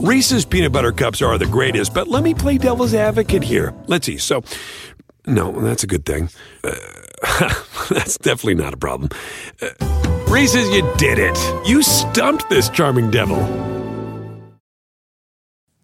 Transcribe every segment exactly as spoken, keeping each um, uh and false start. Reese's peanut butter cups are the greatest, but let me play devil's advocate here. Let's see. So, no, that's a good thing. Uh, that's definitely not a problem. Uh, Reese's, you did it. You stumped this charming devil.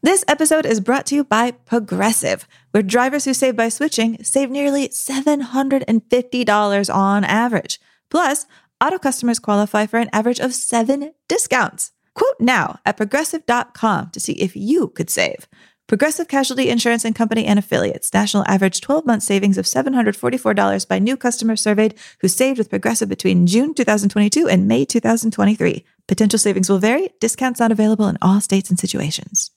This episode is brought to you by Progressive, where drivers who save by switching save nearly seven hundred fifty dollars on average. Plus, auto customers qualify for an average of seven discounts. Quote now at Progressive dot com to see if you could save. Progressive Casualty Insurance and Company and Affiliates. National average twelve-month savings of seven hundred forty-four dollars by new customers surveyed who saved with Progressive between June twenty twenty-two and May twenty twenty-three. Potential savings will vary. Discounts not available in all states and situations.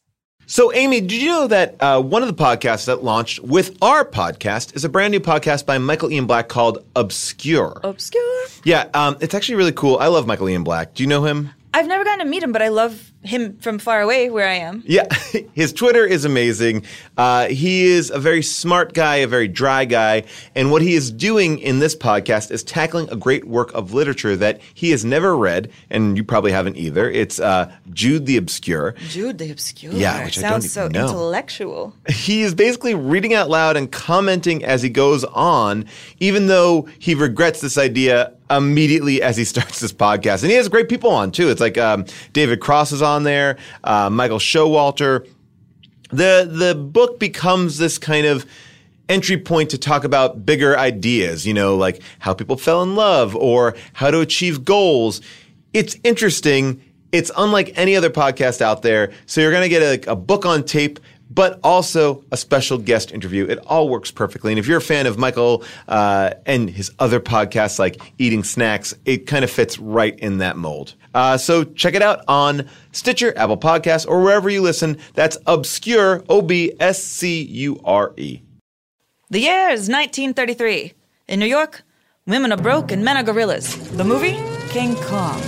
So, Amy, did you know that uh, one of the podcasts that launched with our podcast is a brand new podcast by Michael Ian Black called Obscure? Obscure? Yeah, um, it's actually really cool. I love Michael Ian Black. Do you know him? I've never gotten to meet him, but I love him from far away where I am. Yeah. His Twitter is amazing. Uh, he is a very smart guy, a very dry guy. And what he is doing in this podcast is tackling a great work of literature that he has never read, and you probably haven't either. It's uh, Jude the Obscure. Jude the Obscure. Yeah, which I don't even know. Sounds so intellectual. He is basically reading out loud and commenting as he goes on, even though he regrets this idea immediately as he starts this podcast. And he has great people on, too. It's like um, David Cross is on there, uh, Michael Showalter. The, the book becomes this kind of entry point to talk about bigger ideas, you know, like how people fell in love or how to achieve goals. It's interesting. It's unlike any other podcast out there. So you're going to get a, a book on tape, but also a special guest interview. It all works perfectly. And if you're a fan of Michael uh, and his other podcasts like Eating Snacks, it kind of fits right in that mold. Uh, so check it out on Stitcher, Apple Podcasts, or wherever you listen. That's Obscure, O B S C U R E. The year is nineteen thirty-three. In New York, women are broke and men are gorillas. The movie, King Kong.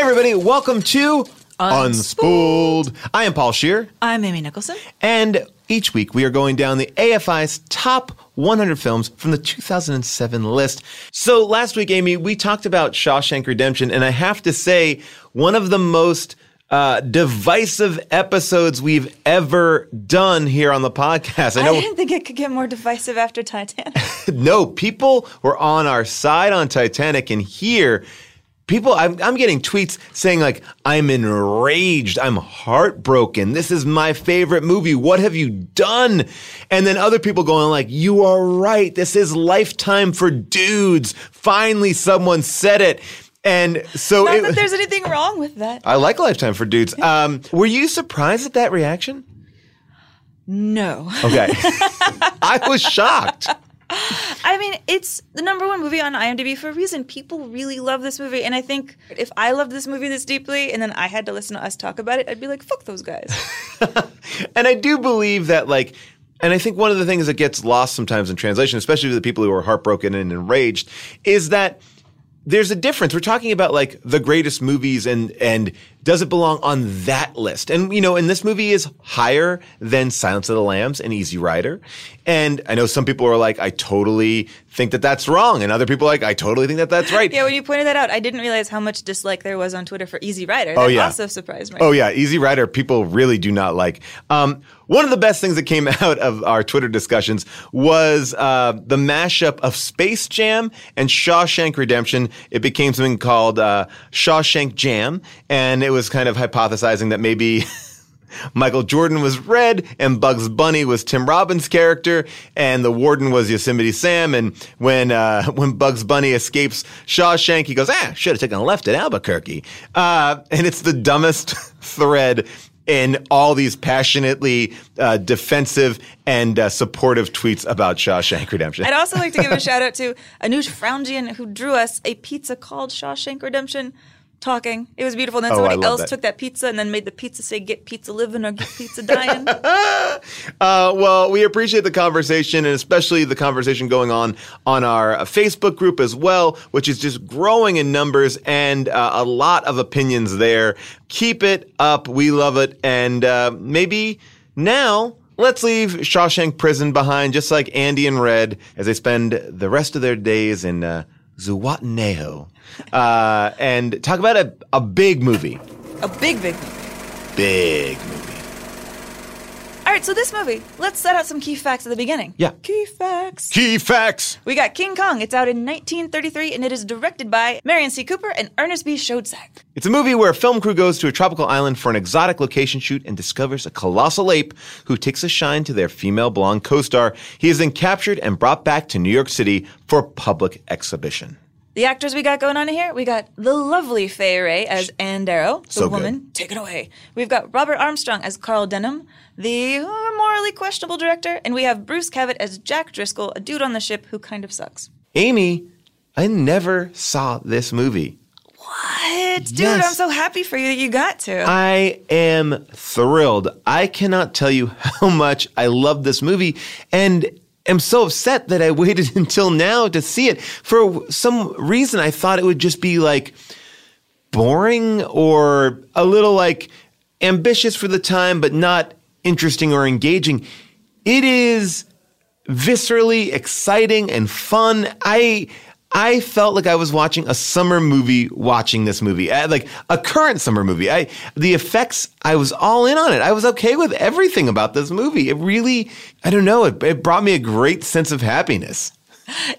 Everybody, welcome to Unspooled. Unspooled. I am Paul Scheer. I'm Amy Nicholson. And each week we are going down the A F I's top one hundred films from the two thousand seven list. So last week, Amy, we talked about Shawshank Redemption, and I have to say, one of the most uh, divisive episodes we've ever done here on the podcast. I, know, I didn't think it could get more divisive after Titanic. No, people were on our side on Titanic, and here... People, I'm, I'm getting tweets saying like, I'm enraged, I'm heartbroken, this is my favorite movie, what have you done? And then other people going like, you are right, this is Lifetime for dudes, finally someone said it. And so Not it, that there's anything wrong with that. I like Lifetime for dudes. Um, were you surprised at that reaction? No. Okay. I was shocked. I mean, it's the number one movie on IMDb for a reason. People really love this movie. And I think if I loved this movie this deeply and then I had to listen to us talk about it, I'd be like, fuck those guys. And I do believe that, like, and I think one of the things that gets lost sometimes in translation, especially to the people who are heartbroken and enraged, is that there's a difference. We're talking about, like, the greatest movies and and does it belong on that list? And, you know, and this movie is higher than Silence of the Lambs and Easy Rider. And I know some people are like, I totally think that that's wrong. And other people are like, I totally think that that's right. Yeah, when you pointed that out, I didn't realize how much dislike there was on Twitter for Easy Rider. That oh, yeah. also surprised me. Oh, yeah. Easy Rider, people really do not like. Um, one of the best things that came out of our Twitter discussions was uh, the mashup of Space Jam and Shawshank Redemption. It became something called uh, Shawshank Jam. And it was kind of hypothesizing that maybe Michael Jordan was Red, and Bugs Bunny was Tim Robbins' character, and the warden was Yosemite Sam. And when uh, when Bugs Bunny escapes Shawshank, he goes, ah, should have taken a left at Albuquerque. Uh, and it's the dumbest thread in all these passionately uh, defensive and uh, supportive tweets about Shawshank Redemption. I'd also like to give a shout-out to Anuj Froungian, who drew us a pizza called Shawshank Redemption. Talking. It was beautiful. And then oh, somebody else that. took that pizza and then made the pizza say, get pizza living or get pizza dying. uh, well, we appreciate the conversation, and especially the conversation going on on our Facebook group as well, which is just growing in numbers, and uh, a lot of opinions there. Keep it up. We love it. And uh, maybe now let's leave Shawshank Prison behind, just like Andy and Red, as they spend the rest of their days in uh, Zuwatanejo. Uh, and talk about a, a big movie. A big, big movie. Big movie. All right, so this movie, let's set out some key facts at the beginning. Yeah. Key facts. Key facts. We got King Kong. It's out in nineteen thirty-three, and it is directed by Merian C. Cooper and Ernest B. Schoedsack. It's a movie where a film crew goes to a tropical island for an exotic location shoot and discovers a colossal ape who takes a shine to their female blonde co-star. He is then captured and brought back to New York City for public exhibition. The actors we got going on here, we got the lovely Fay Wray as Ann Darrow, the so woman. Good. Take it away. We've got Robert Armstrong as Carl Denham, the morally questionable director. And we have Bruce Cabot as Jack Driscoll, a dude on the ship who kind of sucks. Amy, I never saw this movie. What? Dude, yes. I'm so happy for you that you got to. I am thrilled. I cannot tell you how much I love this movie. And I'm so upset that I waited until now to see it. For some reason, I thought it would just be like boring or a little like ambitious for the time, but not interesting or engaging. It is viscerally exciting and fun. I I felt like I was watching a summer movie watching this movie, I, like a current summer movie. I the effects, I was all in on it. I was okay with everything about this movie. It really, I don't know, it, it brought me a great sense of happiness.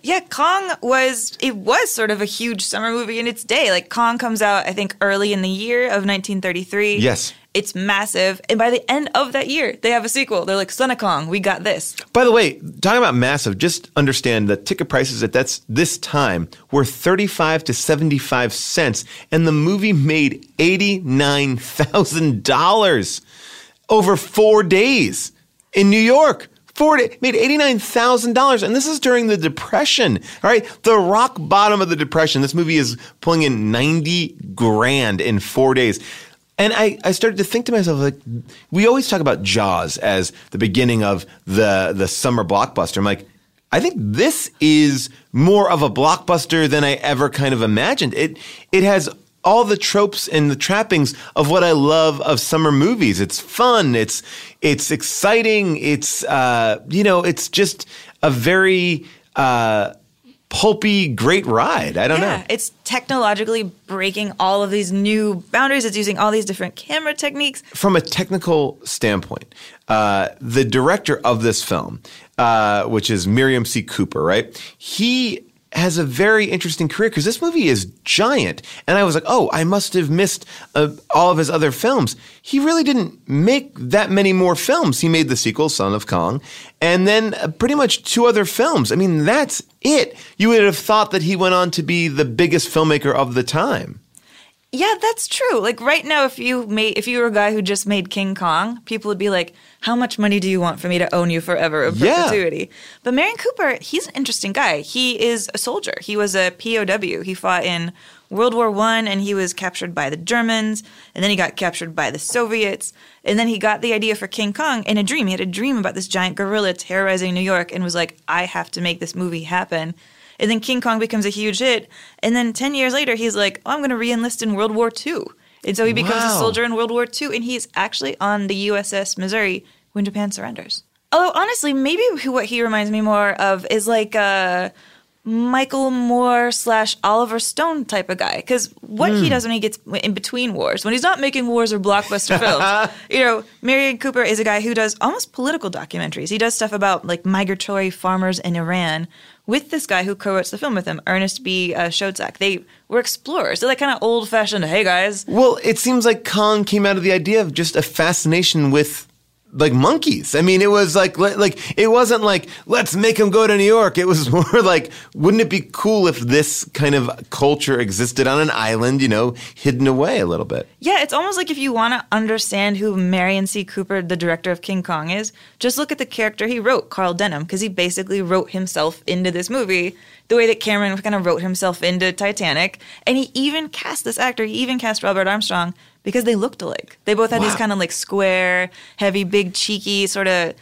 Yeah, Kong was, it was sort of a huge summer movie in its day. Like Kong comes out, I think, early in the year of nineteen thirty-three. Yes. It's massive. And by the end of that year, they have a sequel. They're like, Son of Kong, we got this. By the way, talking about massive, just understand that ticket prices at that's, this time were thirty-five to seventy-five cents. And the movie made eighty-nine thousand dollars over four days in New York. It made eighty-nine thousand dollars, and this is during the Depression, all right? The rock bottom of the Depression. This movie is pulling in ninety grand in four days. And I, I started to think to myself, like, we always talk about Jaws as the beginning of the, the summer blockbuster. I'm like, I think this is more of a blockbuster than I ever kind of imagined. It it has all the tropes and the trappings of what I love of summer movies. It's fun. It's it's exciting. It's, uh, you know, it's just a very uh, pulpy, great ride. I don't yeah, know. It's technologically breaking all of these new boundaries. It's using all these different camera techniques. From a technical standpoint, uh, the director of this film, uh, which is Merian C. Cooper, right? He has a very interesting career because this movie is giant. And I was like, oh, I must have missed uh, all of his other films. He really didn't make that many more films. He made the sequel, Son of Kong, and then uh, pretty much two other films. I mean, that's it. You would have thought that he went on to be the biggest filmmaker of the time. Yeah, that's true. Like right now, if you made, if you were a guy who just made King Kong, people would be like, how much money do you want for me to own you forever in perpetuity? Yeah. But Merian Cooper, he's an interesting guy. He is a soldier. He was a P O W. He fought in World War One, and he was captured by the Germans, and then he got captured by the Soviets, and then he got the idea for King Kong in a dream. He had a dream about this giant gorilla terrorizing New York and was like, I have to make this movie happen. And then King Kong becomes a huge hit. And then ten years later, he's like, oh, I'm going to re-enlist in World War Two. And so he becomes wow. a soldier in World War Two. And he's actually on the U S S Missouri when Japan surrenders. Although, honestly, maybe what he reminds me more of is like uh, Michael Moore slash Oliver Stone type of guy. Because what mm. he does when he gets in between wars, when he's not making wars or blockbuster films, you know, Merian Cooper is a guy who does almost political documentaries. He does stuff about, like, migratory farmers in Iran with this guy who co-writes the film with him, Ernest B. Uh, Schoedsack. They were explorers. They're like kind of old-fashioned, hey, guys. Well, it seems like Kong came out of the idea of just a fascination with... like monkeys. I mean, it was like, like it wasn't like, let's make them go to New York. It was more like, wouldn't it be cool if this kind of culture existed on an island, you know, hidden away a little bit? Yeah, it's almost like if you want to understand who Merian C. Cooper, the director of King Kong, is, just look at the character he wrote, Carl Denham, because he basically wrote himself into this movie the way that Cameron kind of wrote himself into Titanic. And he even cast this actor, he even cast Robert Armstrong, because they looked alike. They both had wow. these kind of like square, heavy, big, cheeky sort of,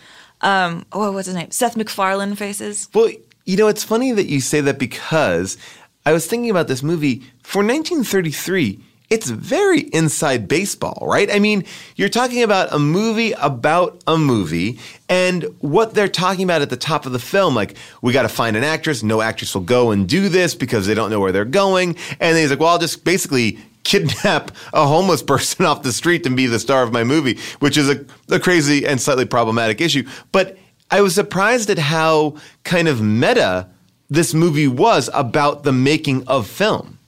um, oh, what's his name? Seth MacFarlane faces. Well, you know, it's funny that you say that because I was thinking about this movie. For nineteen thirty-three, it's very inside baseball, right? I mean, you're talking about a movie about a movie and what they're talking about at the top of the film. Like, we got to find an actress. No actress will go and do this because they don't know where they're going. And he's like, well, I'll just basically kidnap a homeless person off the street and be the star of my movie, which is a, a crazy and slightly problematic issue. But I was surprised at how kind of meta this movie was about the making of film.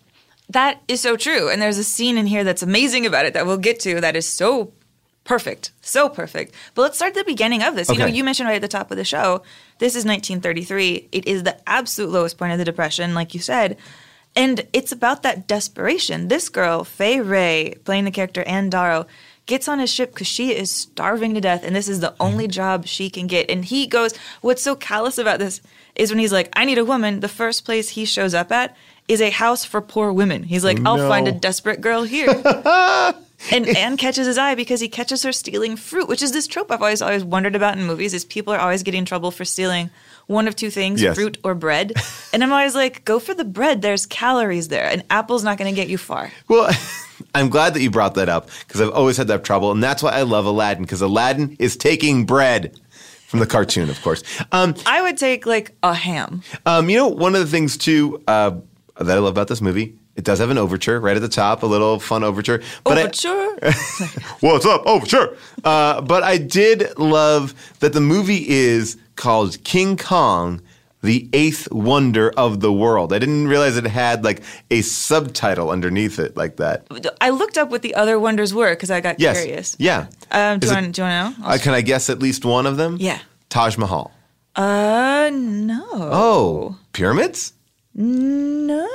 That is so true. And there's a scene in here that's amazing about it that we'll get to that is so perfect, so perfect. But let's start at the beginning of this. Okay. You know, you mentioned right at the top of the show, this is nineteen thirty-three. It is the absolute lowest point of the Depression, like you said. And it's about that desperation. This girl, Fay Wray, playing the character Ann Darrow, gets on his ship because she is starving to death, and this is the only job she can get. And he goes, what's so callous about this is when he's like, I need a woman, the first place he shows up at is a house for poor women. He's like, oh, I'll no. find a desperate girl here. And Anne catches his eye because he catches her stealing fruit, which is this trope I've always always wondered about in movies, is people are always getting in trouble for stealing one of two things, yes. fruit or bread. And I'm always like, go for the bread. There's calories there. An apple's not going to get you far. Well, I'm glad that you brought that up because I've always had that trouble. And that's why I love Aladdin, because Aladdin is taking bread. From the cartoon, of course. Um, I would take, like, a ham. Um, you know, one of the things, too, uh, that I love about this movie, it does have an overture right at the top, a little fun overture. But overture? I, what's up? Overture. Uh, but I did love that the movie is called King Kong, the Eighth Wonder of the World. I didn't realize it had, like, a subtitle underneath it like that. I looked up what the other wonders were because I got yes. curious. Yeah. Um, do, you it, want, do you want to know? Uh, can I guess at least one of them? Yeah. Taj Mahal. Uh, no. Oh. Pyramids? No.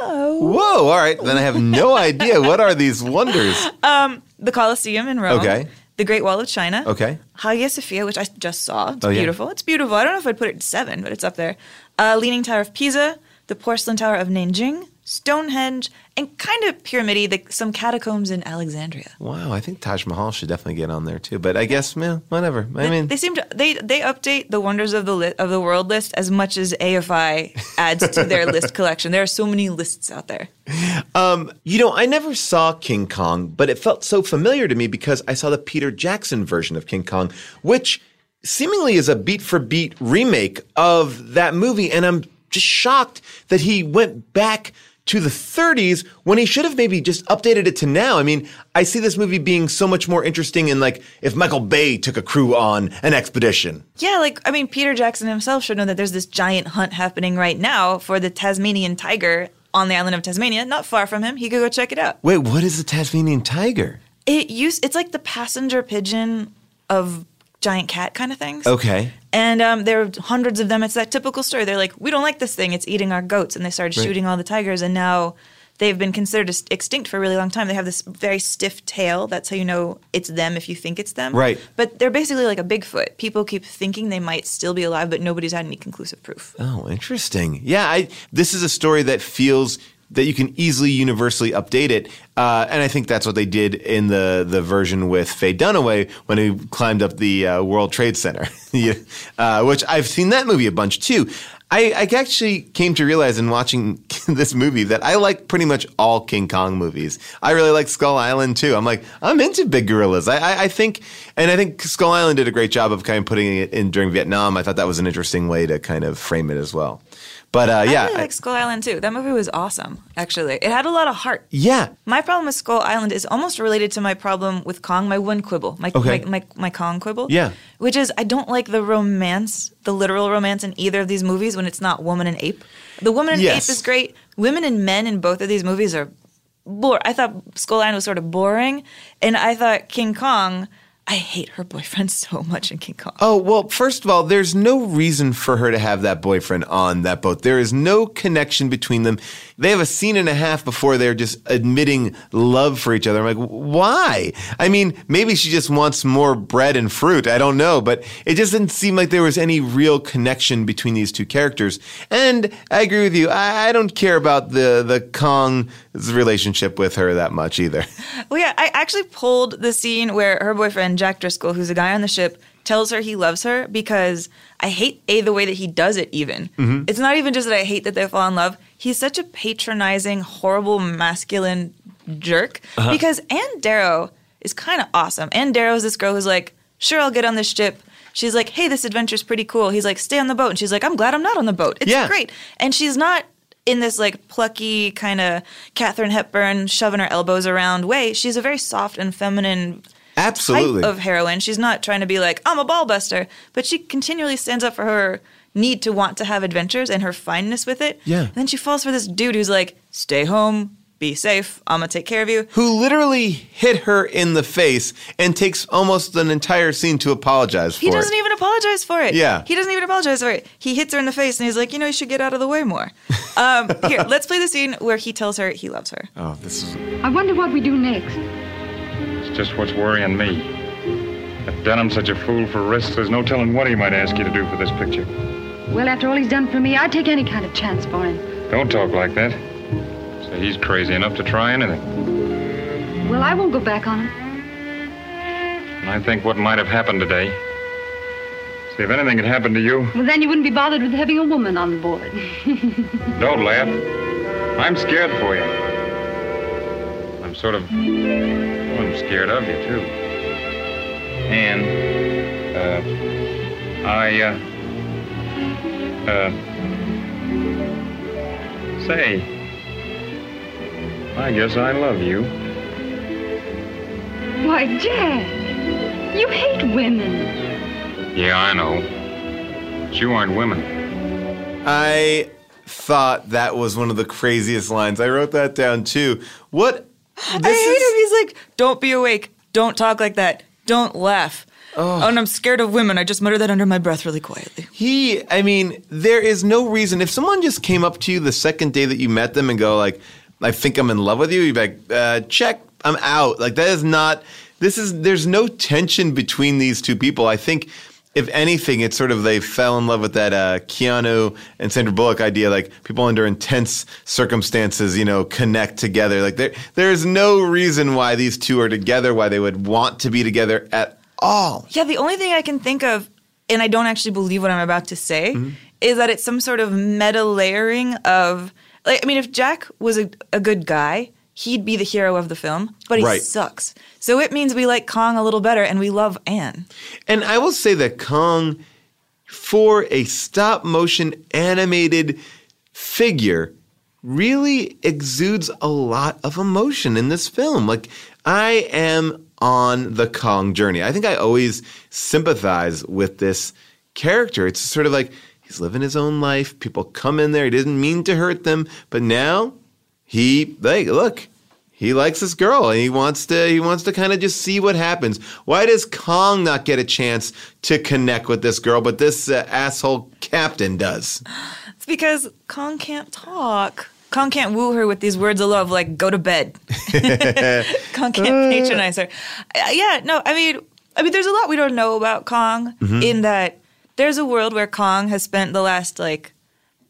Whoa, all right. Then I have no idea. What are these wonders? Um, the Colosseum in Rome. Okay. The Great Wall of China. Okay. Hagia Sophia, which I just saw. It's oh, beautiful. Yeah. It's beautiful. I don't know if I'd put it at seven, but it's up there. Uh, Leaning Tower of Pisa, the Porcelain Tower of Nanjing, Stonehenge, and kind of pyramid-y, the, some catacombs in Alexandria. Wow, I think Taj Mahal should definitely get on there too. But I guess, man, whatever. I they, mean, they seem to they they update the wonders of the li- of the world list as much as A F I adds to their list collection. There are so many lists out there. Um, you know, I never saw King Kong, but it felt so familiar to me because I saw the Peter Jackson version of King Kong, which seemingly is a beat-for-beat remake of that movie, and I'm just shocked that he went back to the thirties when he should have maybe just updated it to now. I mean, I see this movie being so much more interesting in, like, if Michael Bay took a crew on an expedition. Yeah, like, I mean, Peter Jackson himself should know that there's this giant hunt happening right now for the Tasmanian tiger on the island of Tasmania, not far from him. He could go check it out. Wait, what is the Tasmanian tiger? It used, it's like the passenger pigeon of giant cat kind of things. Okay. And um, there are hundreds of them. It's that typical story. They're like, we don't like this thing. It's eating our goats. And they started right. shooting all the tigers. And now they've been considered extinct for a really long time. They have this very stiff tail. That's how you know it's them if you think it's them. Right. But they're basically like a Bigfoot. People keep thinking they might still be alive, but nobody's had any conclusive proof. Oh, interesting. Yeah. I, this is a story that feels that you can easily universally update it. Uh, and I think that's what they did in the the version with Faye Dunaway when he climbed up the uh, World Trade Center, yeah. uh, which I've seen that movie a bunch too. I, I actually came to realize in watching this movie that I like pretty much all King Kong movies. I really like Skull Island too. I'm like, I'm into big gorillas. I, I, I think, and I think Skull Island did a great job of kind of putting it in during Vietnam. I thought that was an interesting way to kind of frame it as well. But uh, yeah. I really like Skull Island too. That movie was awesome, actually. It had a lot of heart. Yeah. My problem with Skull Island is almost related to my problem with Kong, my one quibble, my okay. my, my, my Kong quibble. Yeah. Which is I don't like the romance, the literal romance in either of these movies when it's not woman and ape. The woman and yes. ape is great. Women and men in both of these movies are boring. I thought Skull Island was sort of boring. And I thought King Kong... I hate her boyfriend so much in King Kong. Oh, well, first of all, there's no reason for her to have that boyfriend on that boat. There is no connection between them. They have a scene and a half before they're just admitting love for each other. I'm like, why? I mean, maybe she just wants more bread and fruit. I don't know. But it just didn't seem like there was any real connection between these two characters. And I agree with you. I, I don't care about the, the Kong's relationship with her that much either. Well, yeah, I actually pulled the scene where her boyfriend, Jack Driscoll, who's a guy on the ship, tells her he loves her because I hate, A, the way that he does it even. Mm-hmm. It's not even just that I hate that they fall in love. He's such a patronizing, horrible, masculine jerk uh-huh. because Ann Darrow is kind of awesome. Ann Darrow is this girl who's like, sure, I'll get on this ship. She's like, hey, this adventure's pretty cool. He's like, stay on the boat. And she's like, I'm glad I'm not on the boat. It's yeah. great. And she's not in this like plucky kind of Katharine Hepburn shoving her elbows around way. She's a very soft and feminine Absolutely. Type of heroine. She's not trying to be like, I'm a ball buster, but she continually stands up for her need to want to have adventures and her fineness with it. Yeah. And then she falls for this dude who's like, stay home, be safe, I'm going to take care of you. Who literally hit her in the face and takes almost an entire scene to apologize for it. He doesn't even apologize for it. Yeah. He doesn't even apologize for it. He hits her in the face and he's like, you know, you should get out of the way more. Um, here, let's play the scene where he tells her he loves her. Oh, this is... I wonder what we do next. Just what's worrying me. That Dunham's such a fool for risks, there's no telling what he might ask you to do for this picture. Well, after all he's done for me, I'd take any kind of chance for him. Don't talk like that. Say he's crazy enough to try anything. Well, I won't go back on him. And I think what might have happened today. See, if anything had happened to you... Well, then you wouldn't be bothered with having a woman on board. Don't laugh. I'm scared for you. I'm sort of... I'm scared of you, too. And, uh, I, uh, uh, say, I guess I love you. Why, Jack, you hate women. Yeah, I know. But you aren't women. I thought that was one of the craziest lines. I wrote that down, too. What... This I hate is... him. He's like, don't be awake. Don't talk like that. Don't laugh. Oh. And I'm scared of women. I just muttered that under my breath really quietly. He, I mean, there is no reason. If someone just came up to you the second day that you met them and go like, I think I'm in love with you, you'd be like, uh, check, I'm out. Like that is not, this is, there's no tension between these two people. I think if anything, it's sort of they fell in love with that uh, Keanu and Sandra Bullock idea, like people under intense circumstances, you know, connect together. Like there, there is no reason why these two are together, why they would want to be together at all. Yeah, the only thing I can think of, and I don't actually believe what I'm about to say, mm-hmm. is that it's some sort of meta layering of, like, I mean, if Jack was a, a good guy, he'd be the hero of the film, but he right. sucks. So it means we like Kong a little better and we love Anne. And I will say that Kong, for a stop-motion animated figure, really exudes a lot of emotion in this film. Like, I am on the Kong journey. I think I always sympathize with this character. It's sort of like he's living his own life. People come in there. He didn't mean to hurt them, but now... He, like, look, he likes this girl and he wants to, he wants to kind of just see what happens. Why does Kong not get a chance to connect with this girl, but this uh, asshole captain does? It's because Kong can't talk. Kong can't woo her with these words of love, like, go to bed. Kong can't patronize her. Uh, yeah, no, I mean, I mean, there's a lot we don't know about Kong mm-hmm. in that there's a world where Kong has spent the last, like,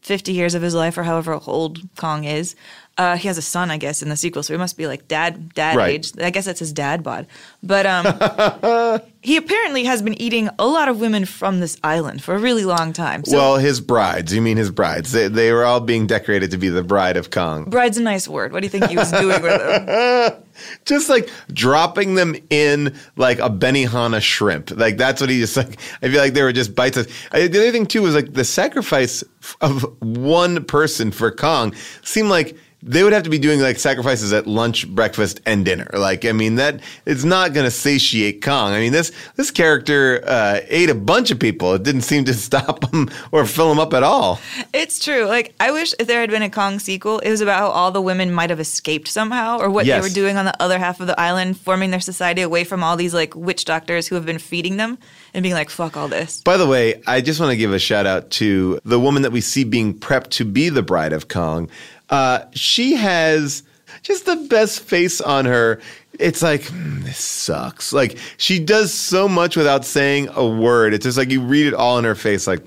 fifty years of his life or however old Kong is. Uh, he has a son, I guess, in the sequel, so he must be like dad, dad right. age. I guess that's his dad bod. But um, he apparently has been eating a lot of women from this island for a really long time. So, well, his brides. You mean his brides. They, they were all being decorated to be the bride of Kong. Bride's a nice word. What do you think he was doing with them? Just like dropping them in like a Benihana shrimp. Like that's what he just like. I feel like they were just bites of. I, the other thing too was like the sacrifice of one person for Kong seemed like they would have to be doing like sacrifices at lunch, breakfast, and dinner. Like, I mean, that it's not going to satiate Kong. I mean, this this character uh, ate a bunch of people. It didn't seem to stop him or fill him up at all. It's true. Like, I wish if there had been a Kong sequel, it was about how all the women might have escaped somehow, or what yes. they were doing on the other half of the island, forming their society away from all these like witch doctors who have been feeding them and being like, fuck all this. By the way, I just want to give a shout out to the woman that we see being prepped to be the bride of Kong. Uh, she has just the best face on her. It's like, mm, this sucks. Like, she does so much without saying a word. It's just like you read it all in her face, like,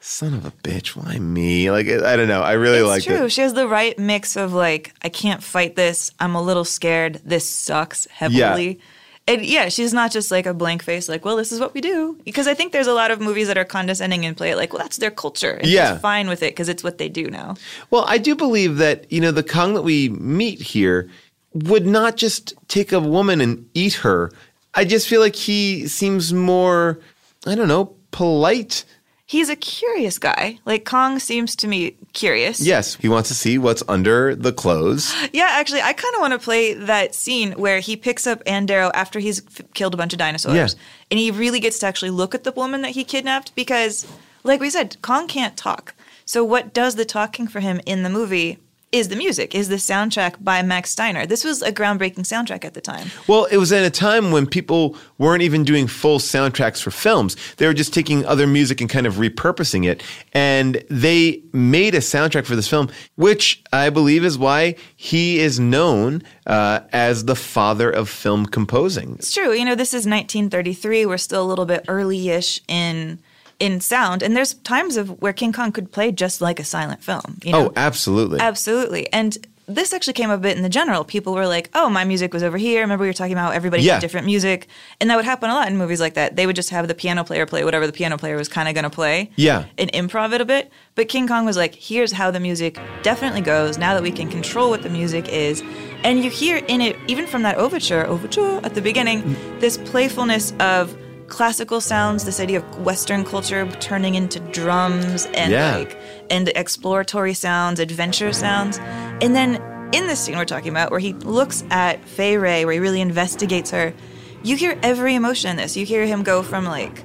son of a bitch, why me? Like, I don't know. I really liked it. It's true. She has the right mix of, like, I can't fight this. I'm a little scared. This sucks heavily. Yeah. And, yeah, she's not just, like, a blank face, like, well, this is what we do. Because I think there's a lot of movies that are condescending and play it like, well, that's their culture. And yeah. she's fine with it because it's what they do now. Well, I do believe that, you know, the Kong that we meet here would not just take a woman and eat her. I just feel like he seems more, I don't know, polite. He's a curious guy. Like, Kong seems to me curious. Yes. He wants to see what's under the clothes. Yeah, actually, I kind of want to play that scene where he picks up Ann Darrow after he's f- killed a bunch of dinosaurs. Yeah. And he really gets to actually look at the woman that he kidnapped because, like we said, Kong can't talk. So what does the talking for him in the movie is the music, is the soundtrack by Max Steiner. This was a groundbreaking soundtrack at the time. Well, it was at a time when people weren't even doing full soundtracks for films. They were just taking other music and kind of repurposing it. And they made a soundtrack for this film, which I believe is why he is known uh, as the father of film composing. It's true. You know, this is nineteen thirty-three. We're still a little bit early-ish in... in sound, and there's times of where King Kong could play just like a silent film. You know? Oh, absolutely. Absolutely. And this actually came a bit in the general. People were like, oh, my music was over here. Remember we were talking about everybody yeah. had different music. And that would happen a lot in movies like that. They would just have the piano player play whatever the piano player was kind of going to play. Yeah. And improv it a bit. But King Kong was like, here's how the music definitely goes now that we can control what the music is. And you hear in it, even from that overture, overture at the beginning, this playfulness of classical sounds, this idea of Western culture turning into drums and yeah. like and exploratory sounds, adventure sounds. And then in this scene we're talking about where he looks at Fay Wray, where he really investigates her, you hear every emotion in this. You hear him go from like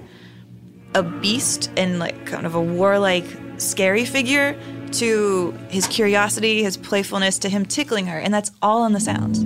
a beast and like kind of a warlike, scary figure to his curiosity, his playfulness, to him tickling her, and that's all in the sounds.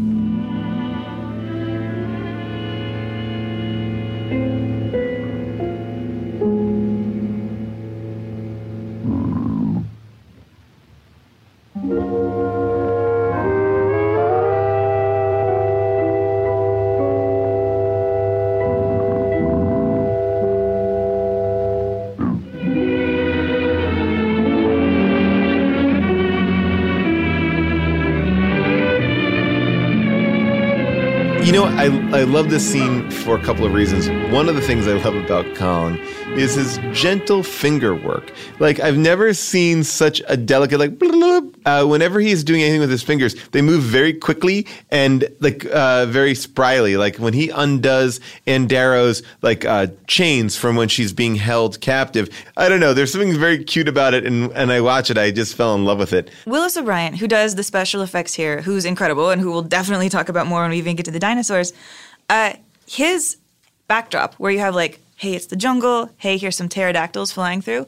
You know, I I love this scene for a couple of reasons. One of the things I love about Kong is his gentle finger work. Like, I've never seen such a delicate, like, bloop, uh, whenever he's doing anything with his fingers, they move very quickly and, like, uh, very spryly. Like, when he undoes Ann Darrow's, like, uh, chains from when she's being held captive. I don't know. There's something very cute about it, and, and I watch it. I just fell in love with it. Willis O'Brien, who does the special effects here, who's incredible and who we'll definitely talk about more when we even get to the dinosaurs. Uh, his backdrop where you have like, hey, it's the jungle. Hey, here's some pterodactyls flying through.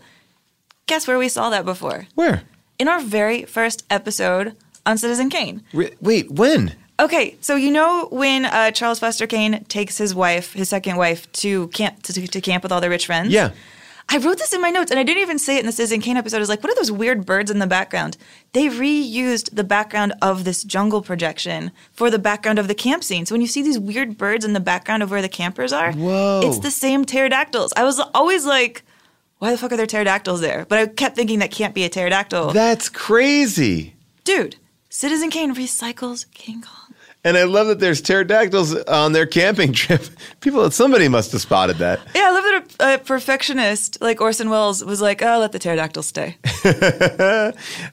Guess where we saw that before? Where? In our very first episode on Citizen Kane. Re- wait, when? Okay, so you know when uh, Charles Foster Kane takes his wife, his second wife, to camp to, to camp with all their rich friends? Yeah. I wrote this in my notes, and I didn't even say it in the Citizen Kane episode. I was like, what are those weird birds in the background? They reused the background of this jungle projection for the background of the camp scene. So when you see these weird birds in the background of where the campers are, whoa, it's the same pterodactyls. I was always like, why the fuck are there pterodactyls there? But I kept thinking that can't be a pterodactyl. That's crazy. Dude. Citizen Kane recycles King Kong. And I love that there's pterodactyls on their camping trip. People, somebody must have spotted that. Yeah, I love that a, a perfectionist like Orson Welles was like, oh, let the pterodactyls stay.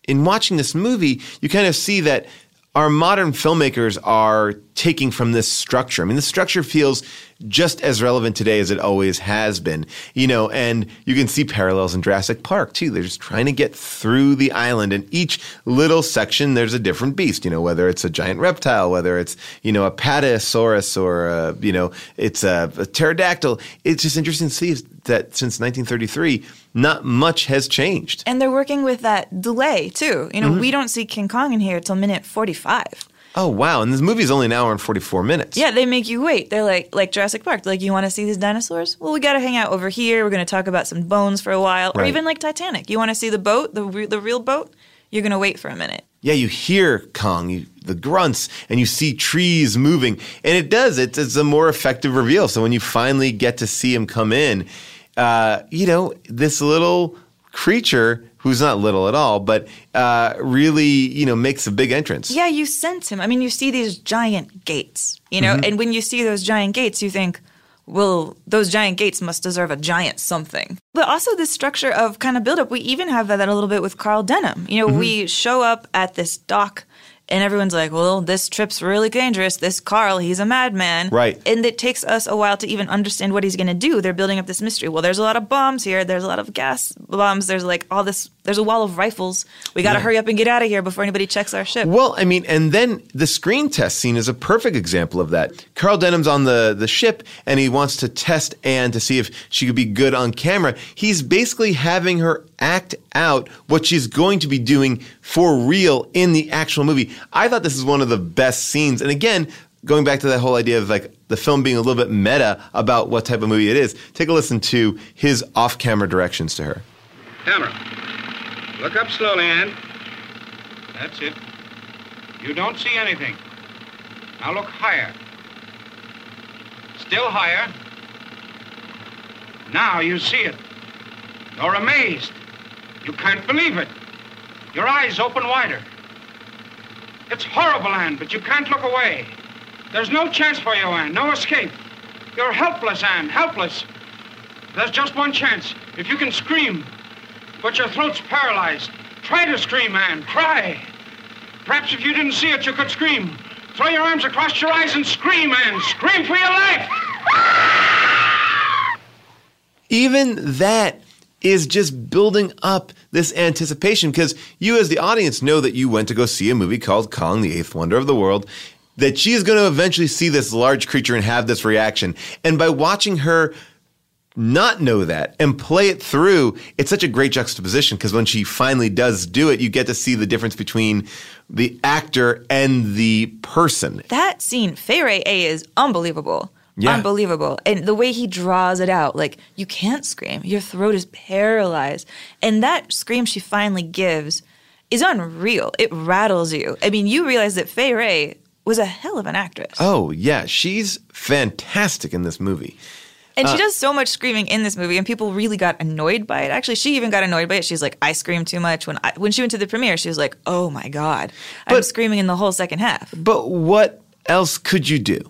In watching this movie, you kind of see that our modern filmmakers are taking from this structure. I mean, the structure feels just as relevant today as it always has been. You know, and you can see parallels in Jurassic Park, too. They're just trying to get through the island. And each little section, there's a different beast, you know, whether it's a giant reptile, whether it's, you know, a patasaurus or, a, you know, it's a, a pterodactyl. It's just interesting to see that since nineteen thirty-three, not much has changed. And they're working with that delay, too. You know, mm-hmm. we don't see King Kong in here until minute forty-five. Oh, wow. And this movie is only an hour and forty-four minutes. Yeah, they make you wait. They're like like Jurassic Park. They're like, you want to see these dinosaurs? Well, we got to hang out over here. We're going to talk about some bones for a while. Right. Or even like Titanic. You want to see the boat, the, re- the real boat? You're going to wait for a minute. Yeah, you hear Kong, you, the grunts, and you see trees moving. And it does. It's, it's a more effective reveal. So when you finally get to see him come in, uh, you know, this little creature... who's not little at all, but uh, really, you know, makes a big entrance. Yeah, you sense him. I mean, you see these giant gates, you know, mm-hmm. and when you see those giant gates, you think, well, those giant gates must deserve a giant something. But also this structure of kind of buildup, we even have that a little bit with Carl Denham. You know, mm-hmm. we show up at this dock and everyone's like, well, this trip's really dangerous. This Carl, he's a madman. Right. And it takes us a while to even understand what he's going to do. They're building up this mystery. Well, there's a lot of bombs here. There's a lot of gas bombs. There's like all this. There's a wall of rifles. We got to yeah. hurry up and get out of here before anybody checks our ship. Well, I mean, and then the screen test scene is a perfect example of that. Carl Denham's on the, the ship, and he wants to test Ann to see if she could be good on camera. He's basically having her act out what she's going to be doing for real in the actual movie. I thought this is one of the best scenes. And again, going back to that whole idea of like the film being a little bit meta about what type of movie it is, take a listen to his off-camera directions to her. Camera. Look up slowly, Ann. That's it. You don't see anything. Now look higher. Still higher. Now you see it. You're amazed. You can't believe it. Your eyes open wider. It's horrible, Ann, but you can't look away. There's no chance for you, Ann. No escape. You're helpless, Ann. Helpless. There's just one chance. If you can scream... but your throat's paralyzed. Try to scream, Ann. Try. Perhaps if you didn't see it, you could scream. Throw your arms across your eyes and scream, Ann. Scream for your life. Even that is just building up this anticipation because you as the audience know that you went to go see a movie called Kong, the Eighth Wonder of the World, that she is going to eventually see this large creature and have this reaction. And by watching her not know that and play it through, it's such a great juxtaposition because when she finally does do it, you get to see the difference between the actor and the person. That scene, Fay Wray A, is unbelievable. Yeah. Unbelievable. And the way he draws it out, like, you can't scream. Your throat is paralyzed. And that scream she finally gives is unreal. It rattles you. I mean, you realize that Fay Wray was a hell of an actress. Oh, yeah. She's fantastic in this movie. And she does so much screaming in this movie, and people really got annoyed by it. Actually, she even got annoyed by it. She's like, I scream too much. When I, when she went to the premiere, she was like, oh, my God. I'm but, screaming in the whole second half. But what else could you do?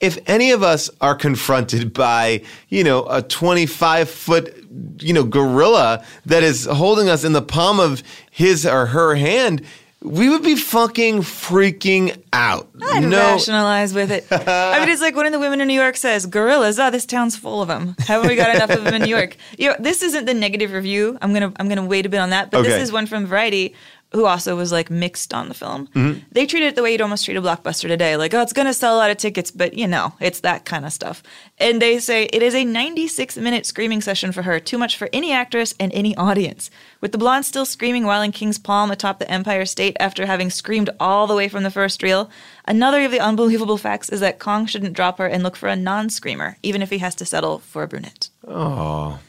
If any of us are confronted by, you know, a twenty-five-foot, you know, gorilla that is holding us in the palm of his or her hand, we would be fucking freaking out. I'd no. rationalize with it. I mean, it's like one of the women in New York says, gorillas, oh, this town's full of them. Haven't we got enough of them in New York? You know, this isn't the negative review. I'm going to I'm gonna wait a bit on that. But okay. This is one from Variety, who also was, like, mixed on the film. Mm-hmm. They treated it the way you'd almost treat a blockbuster today. Like, oh, it's going to sell a lot of tickets, but, you know, it's that kind of stuff. And they say it is a ninety-six minute screaming session for her, too much for any actress and any audience. With the blonde still screaming while in King's palm atop the Empire State after having screamed all the way from the first reel, another of the unbelievable facts is that Kong shouldn't drop her and look for a non-screamer, even if he has to settle for a brunette. Oh.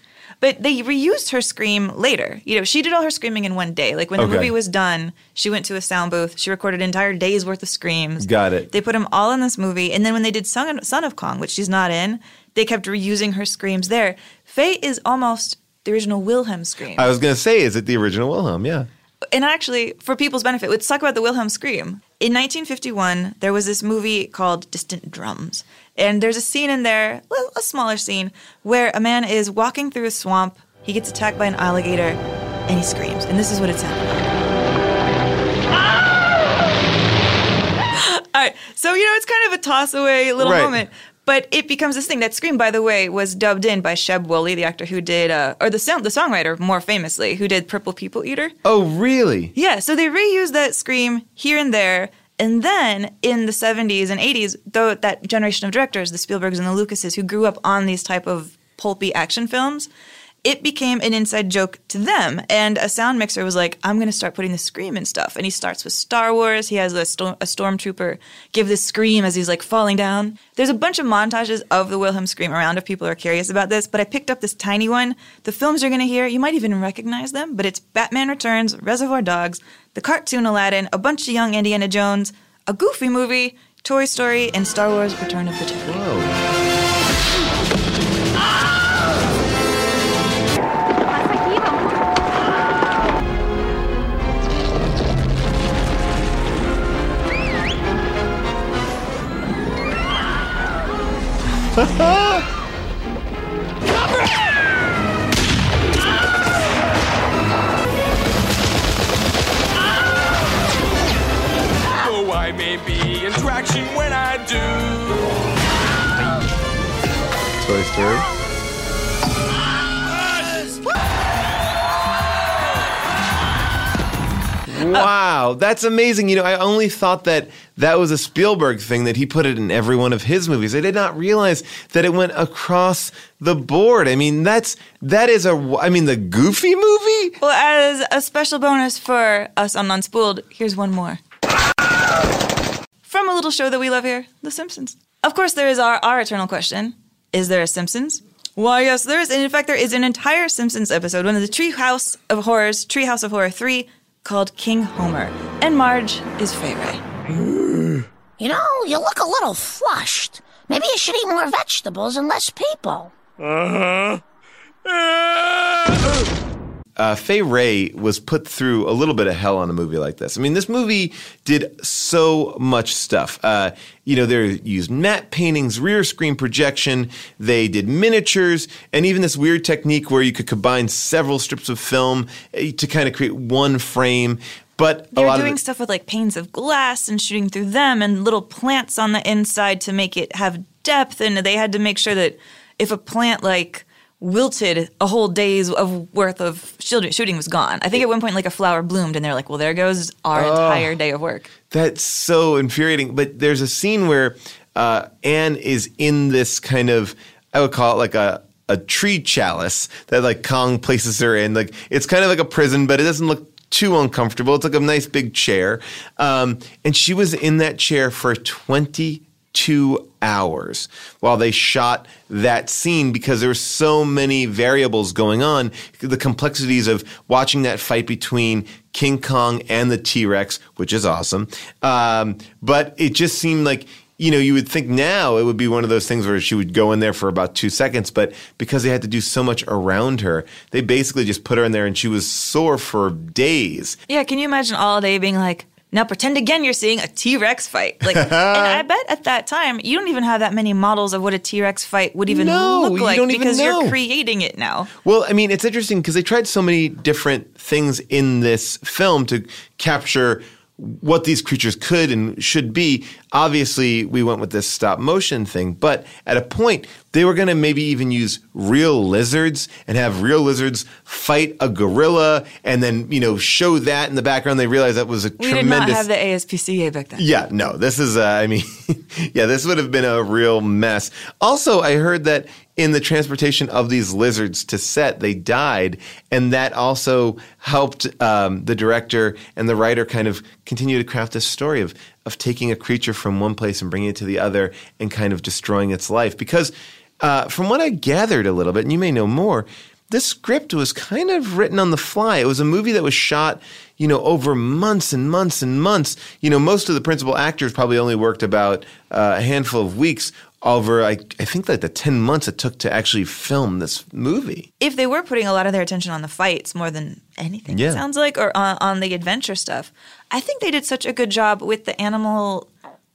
But they reused her scream later. You know, she did all her screaming in one day. Like, when the okay. movie was done, she went to a sound booth. She recorded an entire day's worth of screams. Got it. They put them all in this movie. And then when they did Son of Kong, which she's not in, they kept reusing her screams there. Faye is almost the original Wilhelm scream. I was going to say, is it the original Wilhelm? Yeah. and actually, for people's benefit, let's talk about the Wilhelm scream. In nineteen fifty-one, there was this movie called Distant Drums. And there's a scene in there, a smaller scene, where a man is walking through a swamp. He gets attacked by an alligator, and he screams. And this is what it sounded like. Ah! All right. So, you know, it's kind of a toss-away little right. moment. But it becomes this thing. That scream, by the way, was dubbed in by Sheb Woolley, the actor who did, uh, or the sound, the songwriter, more famously, who did Purple People Eater. Oh, really? Yeah, so they reused that scream here and there. And then in the seventies and eighties, though, that generation of directors, the Spielbergs and the Lucases, who grew up on these type of pulpy action films, it became an inside joke to them. And a sound mixer was like, I'm going to start putting the scream in stuff. And he starts with Star Wars. He has a, sto- a stormtrooper give this scream as he's, like, falling down. There's a bunch of montages of the Wilhelm scream around if people are curious about this. But I picked up this tiny one. The films you're going to hear, you might even recognize them. But it's Batman Returns, Reservoir Dogs, the cartoon Aladdin, a bunch of young Indiana Jones, a Goofy movie, Toy Story, and Star Wars Return of the Jedi. Whoa. Oh, I may be in traction when I do. Toy Story. Wow, that's amazing. You know, I only thought that that was a Spielberg thing, that he put it in every one of his movies. I did not realize that it went across the board. I mean, that's that is a I mean, the Goofy movie? Well, as a special bonus for us on Unspooled, here's one more. From a little show that we love here, The Simpsons. Of course, there is our, our eternal question. Is there a Simpsons? Why, yes, there is. And in fact, there is an entire Simpsons episode, one of the Treehouse of Horrors, Treehouse of Horror three, called King Homer. And Marge is Fay Wray. You know, you look a little flushed. Maybe you should eat more vegetables and less people. Uh-huh. Uh-huh. Uh, Fay Wray was put through a little bit of hell on a movie like this. I mean, this movie did so much stuff. Uh, you know, they used matte paintings, rear screen projection. They did miniatures and even this weird technique where you could combine several strips of film to kind of create one frame. But they were doing stuff with, like, panes of glass and shooting through them and little plants on the inside to make it have depth. And they had to make sure that if a plant, like, wilted, a whole day's of worth of shooting was gone. I think at one point, like, a flower bloomed, and they're like, well, there goes our oh, entire day of work. That's so infuriating. But there's a scene where uh, Ann is in this kind of, I would call it like a, a tree chalice that, like, Kong places her in. Like, it's kind of like a prison, but it doesn't look too uncomfortable. It's like a nice big chair. Um, and she was in that chair for twenty-two hours while they shot that scene because there were so many variables going on. The complexities of watching that fight between King Kong and the T-Rex, which is awesome. Um, but it just seemed like, you know, you would think now it would be one of those things where she would go in there for about two seconds, but because they had to do so much around her, they basically just put her in there and she was sore for days. Yeah, can you imagine all day being like, now pretend again you're seeing a T-Rex fight. Like, and I bet at that time you don't even have that many models of what a T-Rex fight would even no, look like you don't because even know. You're creating it now. Well, I mean, it's interesting because they tried so many different things in this film to capture what these creatures could and should be. Obviously, we went with this stop motion thing, but at a point, they were going to maybe even use real lizards and have real lizards fight a gorilla and then, you know, show that in the background. They realized that was a we tremendous... We did not have the A S P C A back then. Yeah, no, this is, uh, I mean, yeah, this would have been a real mess. Also, I heard that in the transportation of these lizards to set, they died, and that also helped um, the director and the writer kind of continue to craft this story of of taking a creature from one place and bringing it to the other and kind of destroying its life. Because uh, from what I gathered a little bit, and you may know more, this script was kind of written on the fly. It was a movie that was shot, you know, over months and months and months. You know, most of the principal actors probably only worked about uh, a handful of weeks over, I, I think, like the ten months it took to actually film this movie. If they were putting a lot of their attention on the fights more than anything, yeah. it sounds like, or on, on the adventure stuff, I think they did such a good job with the animal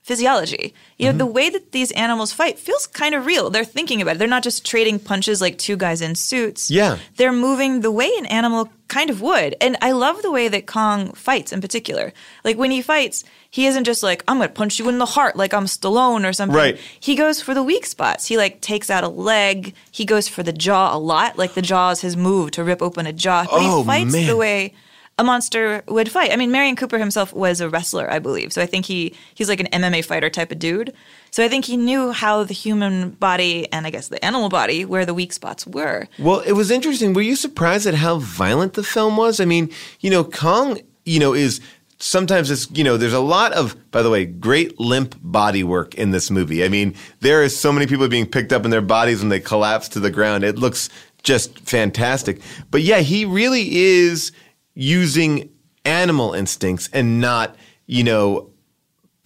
physiology. You know, mm-hmm. the way that these animals fight feels kind of real. They're thinking about it. They're not just trading punches like two guys in suits. Yeah. They're moving the way an animal kind of would. And I love the way that Kong fights in particular. Like when he fights, he isn't just like, I'm going to punch you in the heart like I'm Stallone or something. Right. He goes for the weak spots. He like takes out a leg. He goes for the jaw a lot. Like the jaw is his move to rip open a jaw. But oh, he fights man. the way a monster would fight. I mean, Merian Cooper himself was a wrestler, I believe. So I think he he's like an M M A fighter type of dude. So I think he knew how the human body and I guess the animal body, where the weak spots were. Well, it was interesting. Were you surprised at how violent the film was? I mean, you know, Kong, you know, is sometimes it's, you know, there's a lot of, by the way, great limp body work in this movie. I mean, there is so many people being picked up in their bodies when they collapse to the ground. It looks just fantastic. But yeah, he really is using animal instincts and not, you know,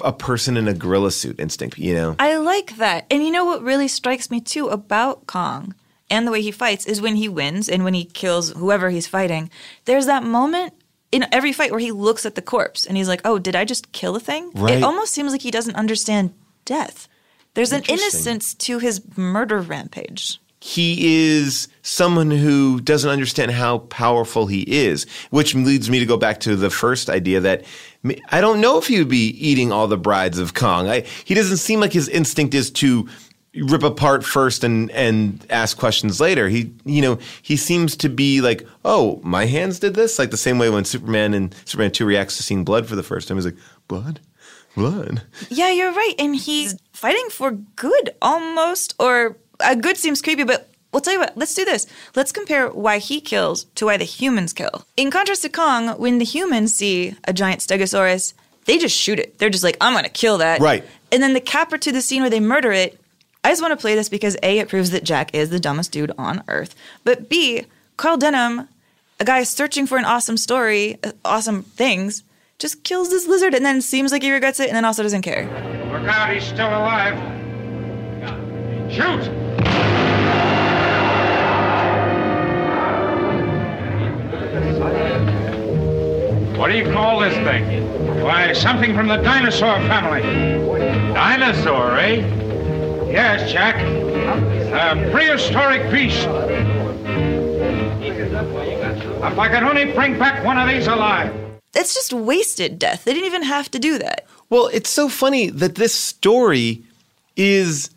a person in a gorilla suit instinct, you know? I like that. And you know what really strikes me, too, about Kong and the way he fights is when he wins and when he kills whoever he's fighting, there's that moment in every fight where he looks at the corpse and he's like, oh, did I just kill a thing? Right. It almost seems like he doesn't understand death. There's an innocence to his murder rampage. He is someone who doesn't understand how powerful he is, which leads me to go back to the first idea that I don't know if he would be eating all the brides of Kong. I, he doesn't seem like his instinct is to rip apart first and, and ask questions later. He, you know, he seems to be like, oh, my hands did this? Like the same way when Superman in Superman two reacts to seeing blood for the first time. He's like, blood? Blood? Yeah, you're right. And he's fighting for good almost, or a good seems creepy, but we'll tell you what, let's do this. Let's compare why he kills to why the humans kill. In contrast to Kong, when the humans see a giant stegosaurus, they just shoot it. They're just like, I'm going to kill that. Right. And then the capper to the scene where they murder it, I just want to play this because A, it proves that Jack is the dumbest dude on earth. But B, Carl Denham, a guy searching for an awesome story, awesome things, just kills this lizard and then seems like he regrets it and then also doesn't care. Look out, he's still alive. Shoot! What do you call this thing? Why, something from the dinosaur family. Dinosaur, eh? Yes, Jack. A prehistoric beast. If I could only bring back one of these alive. That's just wasted death. They didn't even have to do that. Well, it's so funny that this story is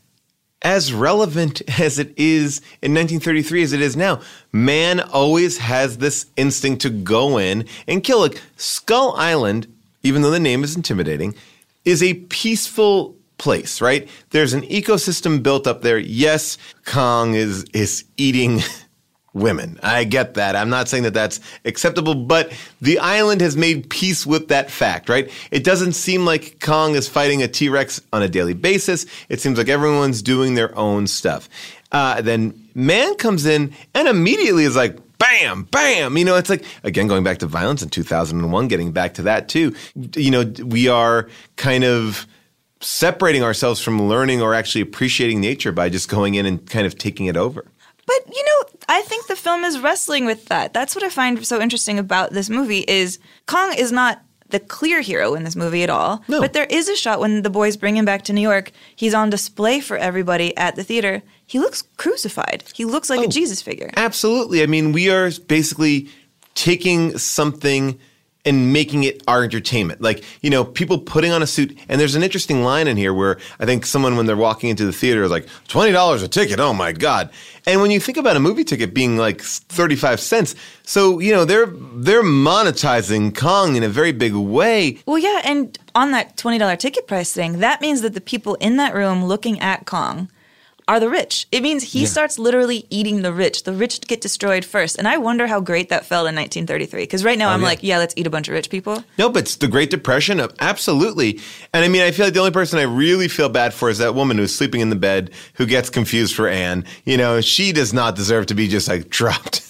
as relevant as it is in nineteen thirty-three as it is now. Man always has this instinct to go in and kill. Like Skull Island, even though the name is intimidating, is a peaceful place, right? There's an ecosystem built up there. Yes, Kong is is eating women. I get that. I'm not saying that that's acceptable, but the island has made peace with that fact, right? It doesn't seem like Kong is fighting a T-Rex on a daily basis. It seems like everyone's doing their own stuff. Uh, then man comes in and immediately is like, bam, bam. You know, it's like, again, going back to violence in two thousand one, getting back to that too. You know, we are kind of separating ourselves from learning or actually appreciating nature by just going in and kind of taking it over. But, you know, I think the film is wrestling with that. That's what I find so interesting about this movie is Kong is not the clear hero in this movie at all. No. But there is a shot when the boys bring him back to New York. He's on display for everybody at the theater. He looks crucified. He looks like oh, a Jesus figure. Absolutely. I mean, we are basically taking something and making it our entertainment. Like, you know, people putting on a suit. And there's an interesting line in here where I think someone, when they're walking into the theater, is like, twenty dollars a ticket, oh my God. And when you think about a movie ticket being like thirty-five cents, so, you know, they're they're monetizing Kong in a very big way. Well, yeah, and on that twenty dollars ticket price thing, that means that the people in that room looking at Kong are the rich. It means he yeah. starts literally eating the rich. The rich get destroyed first. And I wonder how great that felt in nineteen thirty-three. Because right now um, I'm yeah. like, yeah, let's eat a bunch of rich people. No, but it's the Great Depression. Of, absolutely. And I mean, I feel like the only person I really feel bad for is that woman who's sleeping in the bed who gets confused for Ann. You know, she does not deserve to be just like dropped.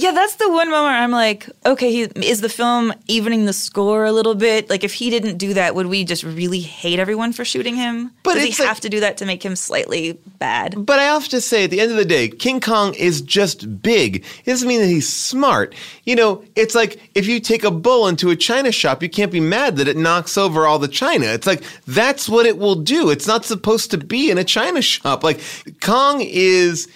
Yeah, that's the one moment where I'm like, okay, he, is the film evening the score a little bit? Like, if he didn't do that, would we just really hate everyone for shooting him? But does he like, have to do that to make him slightly bad? But I have to say, at the end of the day, King Kong is just big. It doesn't mean that he's smart. You know, it's like if you take a bull into a china shop, you can't be mad that it knocks over all the china. It's like, that's what it will do. It's not supposed to be in a china shop. Like, Kong is...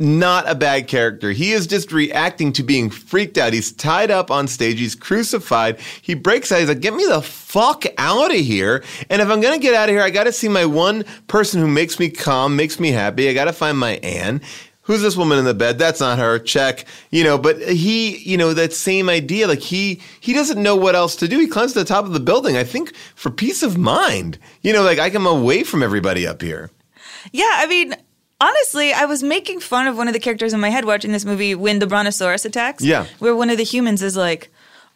not a bad character. He is just reacting to being freaked out. He's tied up on stage. He's crucified. He breaks out. He's like, get me the fuck out of here. And if I'm going to get out of here, I got to see my one person who makes me calm, makes me happy. I got to find my Ann. Who's this woman in the bed? That's not her. Check. You know, but he, you know, that same idea, like he, he doesn't know what else to do. He climbs to the top of the building, I think, for peace of mind. You know, like I come away from everybody up here. Yeah, I mean... honestly, I was making fun of one of the characters in my head watching this movie when the Brontosaurus attacks. Yeah. Where one of the humans is like,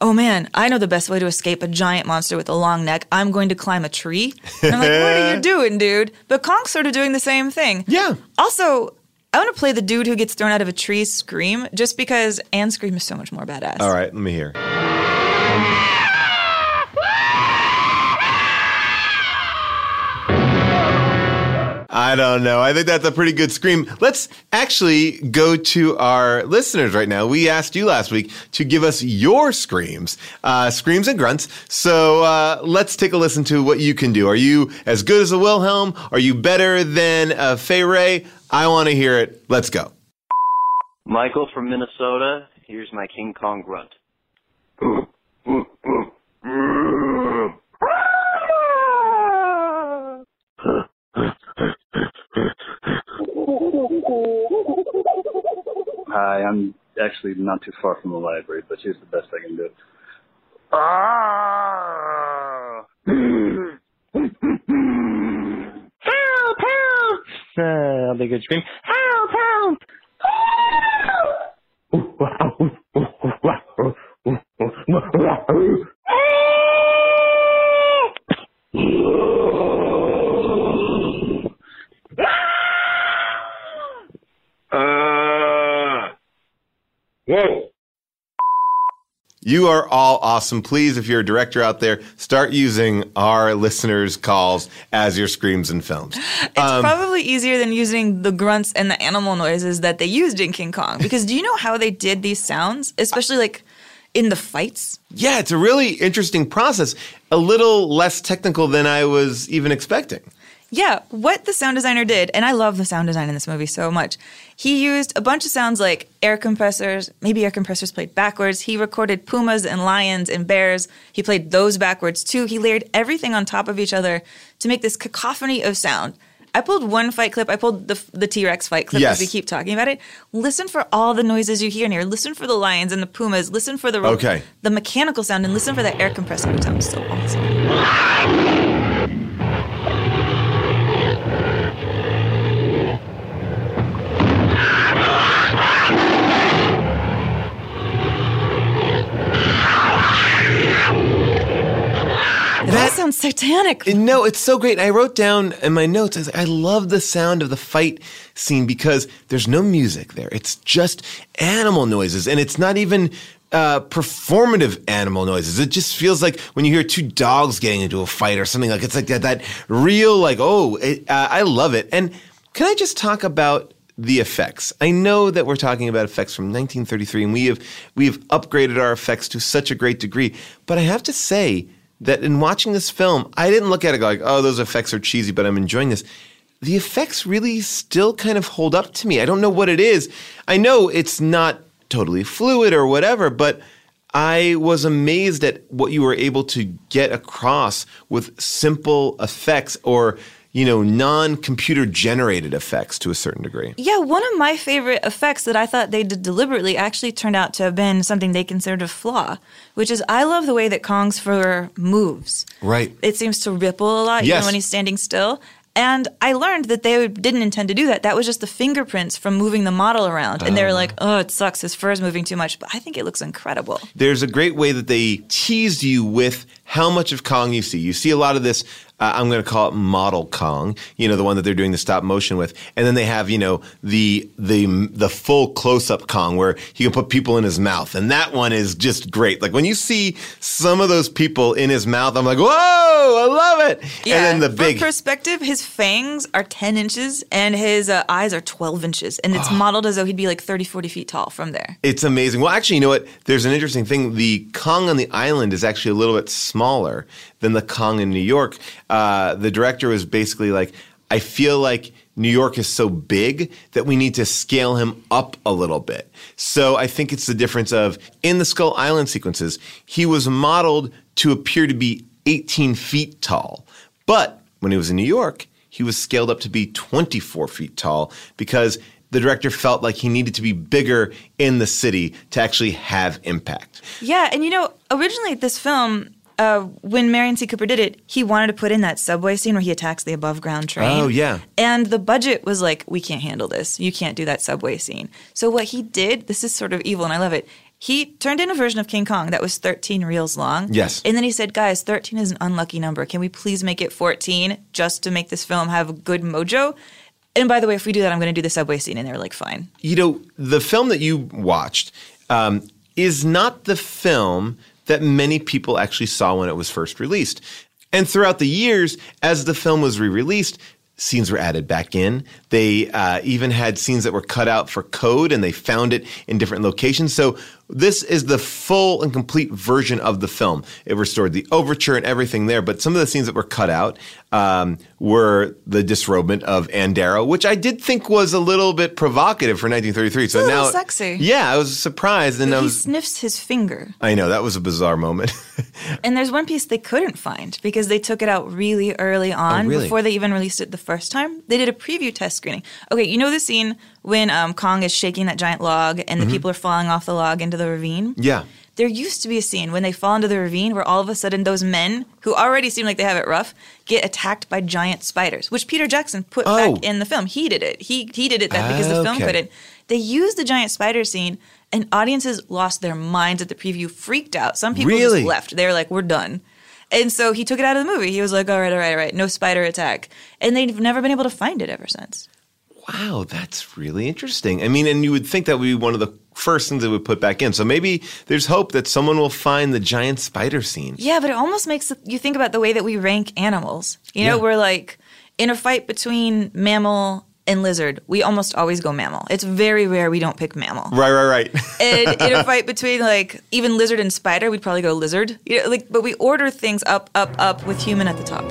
oh man, I know the best way to escape a giant monster with a long neck. I'm going to climb a tree. And I'm like, what are you doing, dude? But Kong's sort of doing the same thing. Yeah. Also, I want to play the dude who gets thrown out of a tree scream just because Anne's scream is so much more badass. All right, let me hear. I don't know. I think that's a pretty good scream. Let's actually go to our listeners right now. We asked you last week to give us your screams, uh, screams and grunts. So uh, let's take a listen to what you can do. Are you as good as a Wilhelm? Are you better than a Fay Wray? I want to hear it. Let's go. Michael from Minnesota. Here's my King Kong grunt. Hi, I'm actually not too far from the library, but here's the best I can do. Ah! Help! Help! Uh, I'll be a good scream. Help! Help! Help! You are all awesome. Please, if you're a director out there, start using our listeners' calls as your screams in films. It's um, probably easier than using the grunts and the animal noises that they used in King Kong. Because do you know how they did these sounds? Especially like in the fights? Yeah, it's a really interesting process. A little less technical than I was even expecting. Yeah, what the sound designer did, and I love the sound design in this movie so much, he used a bunch of sounds like air compressors, maybe air compressors played backwards. He recorded pumas and lions and bears. He played those backwards too. He layered everything on top of each other to make this cacophony of sound. I pulled one fight clip. I pulled the the T-Rex fight clip because yes. We keep talking about it. Listen for all the noises you hear in here. Listen for the lions and the pumas. Listen for the okay. the mechanical sound, and listen for that air compressor. It sounds so awesome. That sounds satanic. No, it's so great. And I wrote down in my notes, I was like, I love the sound of the fight scene because there's no music there. It's just animal noises. And it's not even uh, performative animal noises. It just feels like when you hear two dogs getting into a fight or something, like it's like that, that real, like, oh, it, uh, I love it. And can I just talk about the effects? I know that we're talking about effects from nineteen thirty-three, and we have we've upgraded our effects to such a great degree. But I have to say that in watching this film, I didn't look at it like, oh, those effects are cheesy, but I'm enjoying this. The effects really still kind of hold up to me. I don't know what it is. I know it's not totally fluid or whatever, but I was amazed at what you were able to get across with simple effects or, you know, non-computer generated effects to a certain degree. Yeah, one of my favorite effects that I thought they did deliberately actually turned out to have been something they considered a flaw, which is I love the way that Kong's fur moves. Right. It seems to ripple a lot yes. even when he's standing still. And I learned that they didn't intend to do that. That was just the fingerprints from moving the model around. And they were like, oh, it sucks. His fur is moving too much. But I think it looks incredible. There's a great way that they teased you with how much of Kong you see. You see a lot of this uh, I'm going to call it Model Kong, you know, the one that they're doing the stop motion with. And then they have, you know, the the the full close-up Kong where he can put people in his mouth. And that one is just great. Like when you see some of those people in his mouth, I'm like, whoa, I love it. Yeah, and then the big from perspective, his fangs are ten inches and his uh, eyes are twelve inches. And it's oh. modeled as though he'd be like thirty, forty feet tall from there. It's amazing. Well, actually, you know what? There's an interesting thing. The Kong on the island is actually a little bit smaller than the Kong in New York. Uh, the director was basically like, I feel like New York is so big that we need to scale him up a little bit. So I think it's the difference of in the Skull Island sequences, he was modeled to appear to be eighteen feet tall. But when he was in New York, he was scaled up to be twenty-four feet tall because the director felt like he needed to be bigger in the city to actually have impact. Yeah, and you know, originally this film, uh, when Merian C. Cooper did it, he wanted to put in that subway scene where he attacks the above-ground train. Oh, yeah. And the budget was like, we can't handle this. You can't do that subway scene. So what he did, this is sort of evil, and I love it. He turned in a version of King Kong that was thirteen reels long. Yes. And then he said, guys, thirteen is an unlucky number. Can we please make it fourteen just to make this film have good mojo? And by the way, if we do that, I'm going to do the subway scene. And they were like, fine. You know, the film that you watched um, is not the film that many people actually saw when it was first released. And throughout the years, as the film was re-released, scenes were added back in. They uh, even had scenes that were cut out for code, and they found it in different locations. So this is the full and complete version of the film. It restored the overture and everything there, but some of the scenes that were cut out um, were the disrobement of Andaro, which I did think was a little bit provocative for nineteen thirty-three. So it's a little now, sexy. Yeah, I was surprised. And I was, he sniffs his finger. I know, that was a bizarre moment. And there's one piece they couldn't find because they took it out really early on oh, really? before they even released it the first time. They did a preview test screening. Okay, you know the scene when um, Kong is shaking that giant log and the mm-hmm. people are falling off the log into the ravine? Yeah. There used to be a scene when they fall into the ravine where all of a sudden those men, who already seem like they have it rough, get attacked by giant spiders, which Peter Jackson put oh. back in the film. He did it. He he did it that because uh, the film okay. couldn't. They used the giant spider scene, and audiences lost their minds at the preview, freaked out. Some people really? just left. They were like, we're done. And so he took it out of the movie. He was like, all right, all right, all right, no spider attack. And they've never been able to find it ever since. Wow, that's really interesting. I mean, and you would think that would be one of the first things they would put back in. So maybe there's hope that someone will find the giant spider scene. Yeah, but it almost makes you think about the way that we rank animals. You know, yeah. we're like in a fight between mammal and lizard, we almost always go mammal. It's very rare we don't pick mammal. Right, right, right. And in a fight between like even lizard and spider, we'd probably go lizard. You know, like, but we order things up, up, up with human at the top.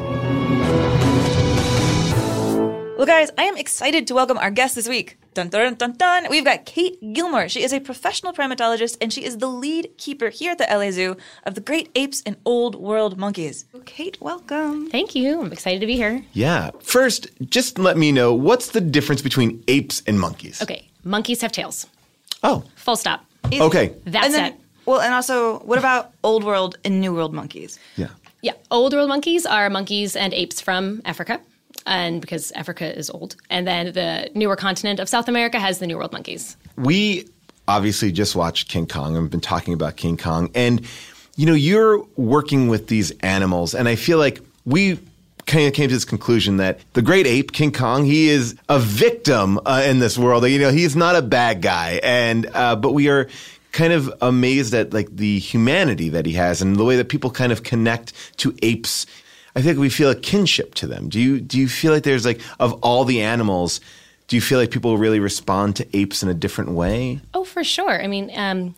Well, guys, I am excited to welcome our guest this week. Dun, dun, dun, dun. We've got Kate Gilmore. She is a professional primatologist, and she is the lead keeper here at the L A Zoo of the great apes and old world monkeys. Kate, welcome. Thank you. I'm excited to be here. Yeah. First, just let me know, what's the difference between apes and monkeys? Okay. Monkeys have tails. Oh. Full stop. Easy. Okay. That's it. Well, and also, what about old world and new world monkeys? Yeah. Yeah. Old world monkeys are monkeys and apes from Africa. And because Africa is old. And then the newer continent of South America has the New World monkeys. We obviously just watched King Kong and been talking about King Kong. And, you know, you're working with these animals. And I feel like we kind of came to this conclusion that the great ape, King Kong, he is a victim uh, in this world. You know, he's not a bad guy. And uh, but we are kind of amazed at, like, the humanity that he has and the way that people kind of connect to apes. I think we feel a kinship to them. Do you do you feel like there's like, of all the animals, do you feel like people really respond to apes in a different way? Oh, for sure. I mean, um,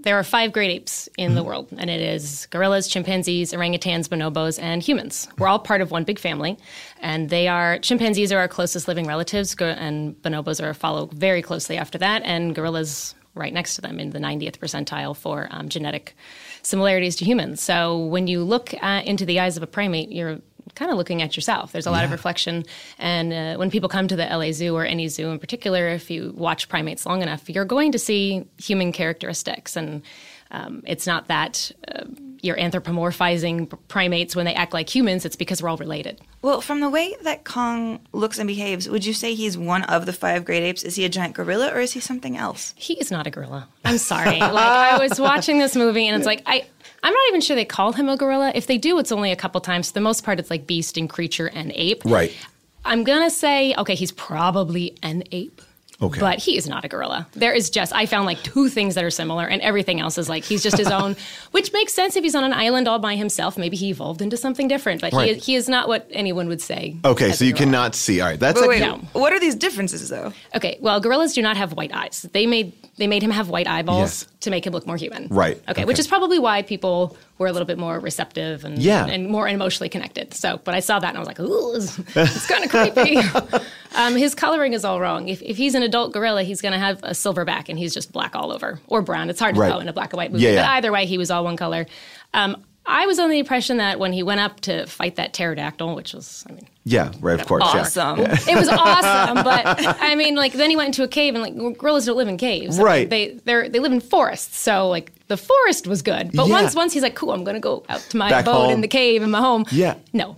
there are five great apes in mm-hmm. the world, and it is gorillas, chimpanzees, orangutans, bonobos, and humans. We're all part of one big family, and they are, chimpanzees are our closest living relatives, and bonobos are follow very closely after that, and gorillas right next to them in the ninetieth percentile for um, genetic similarities to humans. So when you look uh, into the eyes of a primate, you're kind of looking at yourself. There's a lot yeah. of reflection. And uh, when people come to the L A Zoo or any zoo in particular, if you watch primates long enough, you're going to see human characteristics. And um, it's not that uh, you're anthropomorphizing primates when they act like humans. It's because we're all related. Well, from the way that Kong looks and behaves, would you say he's one of the five great apes? Is he a giant gorilla or is he something else? He is not a gorilla. I'm sorry. Like, I was watching this movie and it's like, I, I'm not even sure they call him a gorilla. If they do, it's only a couple times. For the most part, it's like beast and creature and ape. Right. I'm going to say, okay, he's probably an ape. Okay. But he is not a gorilla. There is just, I found like two things that are similar, and everything else is like, he's just his own, which makes sense if he's on an island all by himself. Maybe he evolved into something different, but right. he, is, he is not what anyone would say. Okay, so you cannot see. All right, that's wait, like, wait, no. What are these differences, though? Okay, well, gorillas do not have white eyes. They made they made him have white eyeballs yes. to make him look more human. Right. Okay, okay, which is probably why people were a little bit more receptive and, yeah. and, and more emotionally connected. So, but I saw that and I was like, ooh, it's, it's kind of creepy. um, his coloring is all wrong. If, if he's an adult gorilla, he's going to have a silver back and he's just black all over or brown. It's hard to right. tell in a black and white movie. Yeah, yeah. But either way, he was all one color. Um, I was under the impression that when he went up to fight that pterodactyl, which was, I mean... Yeah, right, of course. Awesome. Yeah. It was awesome, but, I mean, like, then he went into a cave, and, like, gorillas don't live in caves. Right. I mean, they they live in forests, so, like, the forest was good. But yeah. once once he's like, cool, I'm going to go out to my Back boat home. in the cave in my home. Yeah. No.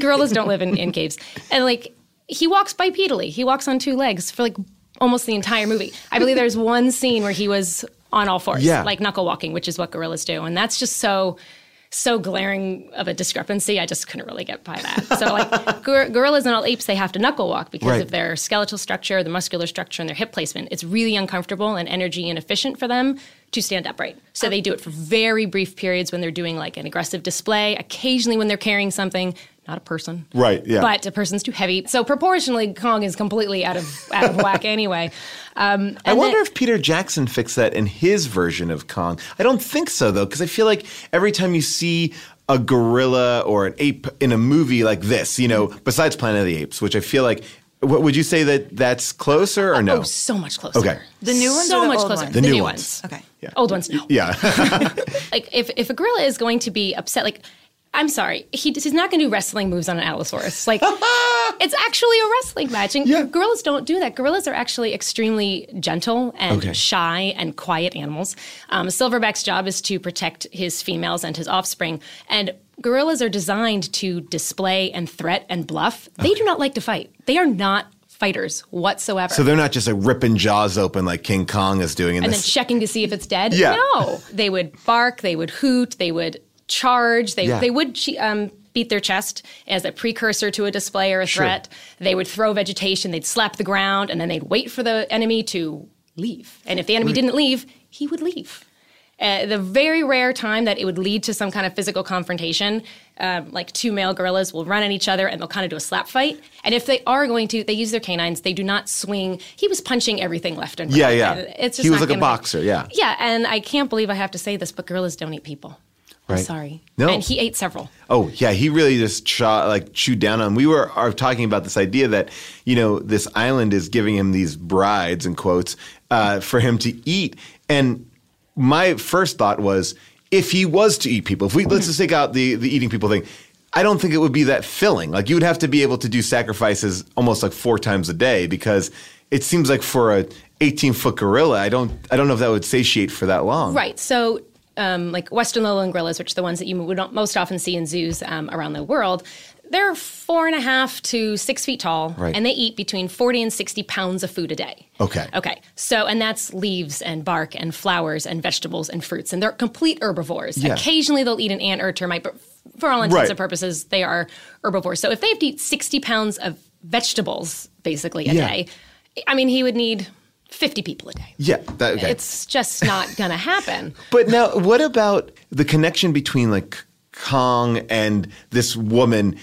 Gorillas don't live in, in caves. And, like, he walks bipedally. He walks on two legs for, like, almost the entire movie. I believe there's one scene where he was on all fours, yeah. like knuckle walking, which is what gorillas do, and that's just so... So glaring of a discrepancy, I just couldn't really get by that. So, like, gor- gorillas and all apes, they have to knuckle walk because right. of their skeletal structure, the muscular structure, and their hip placement. It's really uncomfortable and energy inefficient for them to stand upright. So they do it for very brief periods when they're doing, like, an aggressive display, occasionally when they're carrying something. Not a person. Right, yeah. But a person's too heavy. So proportionally, Kong is completely out of out of whack anyway. Um, I wonder then, if Peter Jackson fixed that in his version of Kong. I don't think so, though, because I feel like every time you see a gorilla or an ape in a movie like this, you know, besides Planet of the Apes, which I feel like What, would you say that that's closer or no? Oh, so much closer. Okay. The new ones so or the much old closer. Ones? The, the new, new ones. ones. Okay. Yeah. Old ones, no. Yeah. Like, if, if a gorilla is going to be upset, like, I'm sorry, he, he's not going to do wrestling moves on an Allosaurus. Like, it's actually a wrestling match. And yeah. gorillas don't do that. Gorillas are actually extremely gentle and okay. shy and quiet animals. Um, Silverback's job is to protect his females and his offspring. And gorillas are designed to display and threat and bluff. They okay. do not like to fight. They are not fighters whatsoever. So they're not just like ripping jaws open like King Kong is doing. In and this. Then checking to see if it's dead? Yeah. No. They would bark. They would hoot. They would charge. They, yeah. they would um, beat their chest as a precursor to a display or a threat. Sure. They would throw vegetation. They'd slap the ground. And then they'd wait for the enemy to leave. And if the enemy didn't leave, he would leave. Uh, the very rare time that it would lead to some kind of physical confrontation, um, like two male gorillas will run at each other and they'll kind of do a slap fight. And if they are going to, they use their canines. They do not swing. He was punching everything left and right. Yeah, yeah. It's just he was like a boxer, yeah. Yeah, and I can't believe I have to say this, but gorillas don't eat people. Right. I'm sorry. No. And he ate several. Oh, yeah. He really just chaw, like chewed down on. We were are talking about this idea that, you know, this island is giving him these brides, in quotes, uh, for him to eat. And my first thought was, if he was to eat people, if we let's just take out the, the eating people thing, I don't think it would be that filling. Like, you would have to be able to do sacrifices almost like four times a day, because it seems like for a eighteen-foot gorilla, I don't I don't know if that would satiate for that long. Right. So um, like Western lowland gorillas, which are the ones that you would most often see in zoos um, around the world, they're four and a half to six feet tall, right. and they eat between forty and sixty pounds of food a day. Okay. Okay. So, and that's leaves and bark and flowers and vegetables and fruits, and they're complete herbivores. Yeah. Occasionally they'll eat an ant or a termite, but for all intents right. and purposes, they are herbivores. So if they have to eat sixty pounds of vegetables, basically, a yeah. day, I mean, he would need fifty people a day. Yeah. That, okay. It's just not going to happen. But now, what about the connection between, like, Kong and this woman?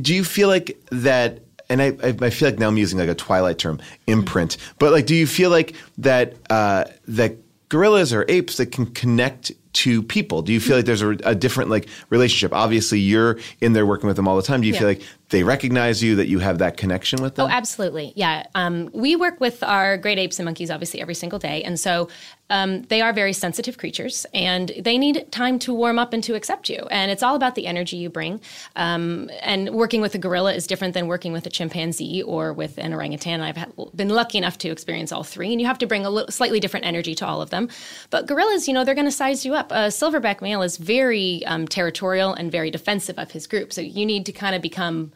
Do you feel like that, and I, I feel like now I'm using like a Twilight term, imprint, but like, do you feel like that uh, that gorillas or apes that can connect to people? Do you feel like there's a, a different like relationship? Obviously, you're in there working with them all the time. Do you yeah. feel like they recognize you, that you have that connection with them? Oh, absolutely. Yeah. Um, we work with our great apes and monkeys, obviously, every single day. And so um, they are very sensitive creatures, and they need time to warm up and to accept you. And it's all about the energy you bring. Um, and working with a gorilla is different than working with a chimpanzee or with an orangutan. I've ha- been lucky enough to experience all three. And you have to bring a little, slightly different energy to all of them. But gorillas, you know, they're going to size you up. A silverback male is very um, territorial and very defensive of his group. So you need to kind of become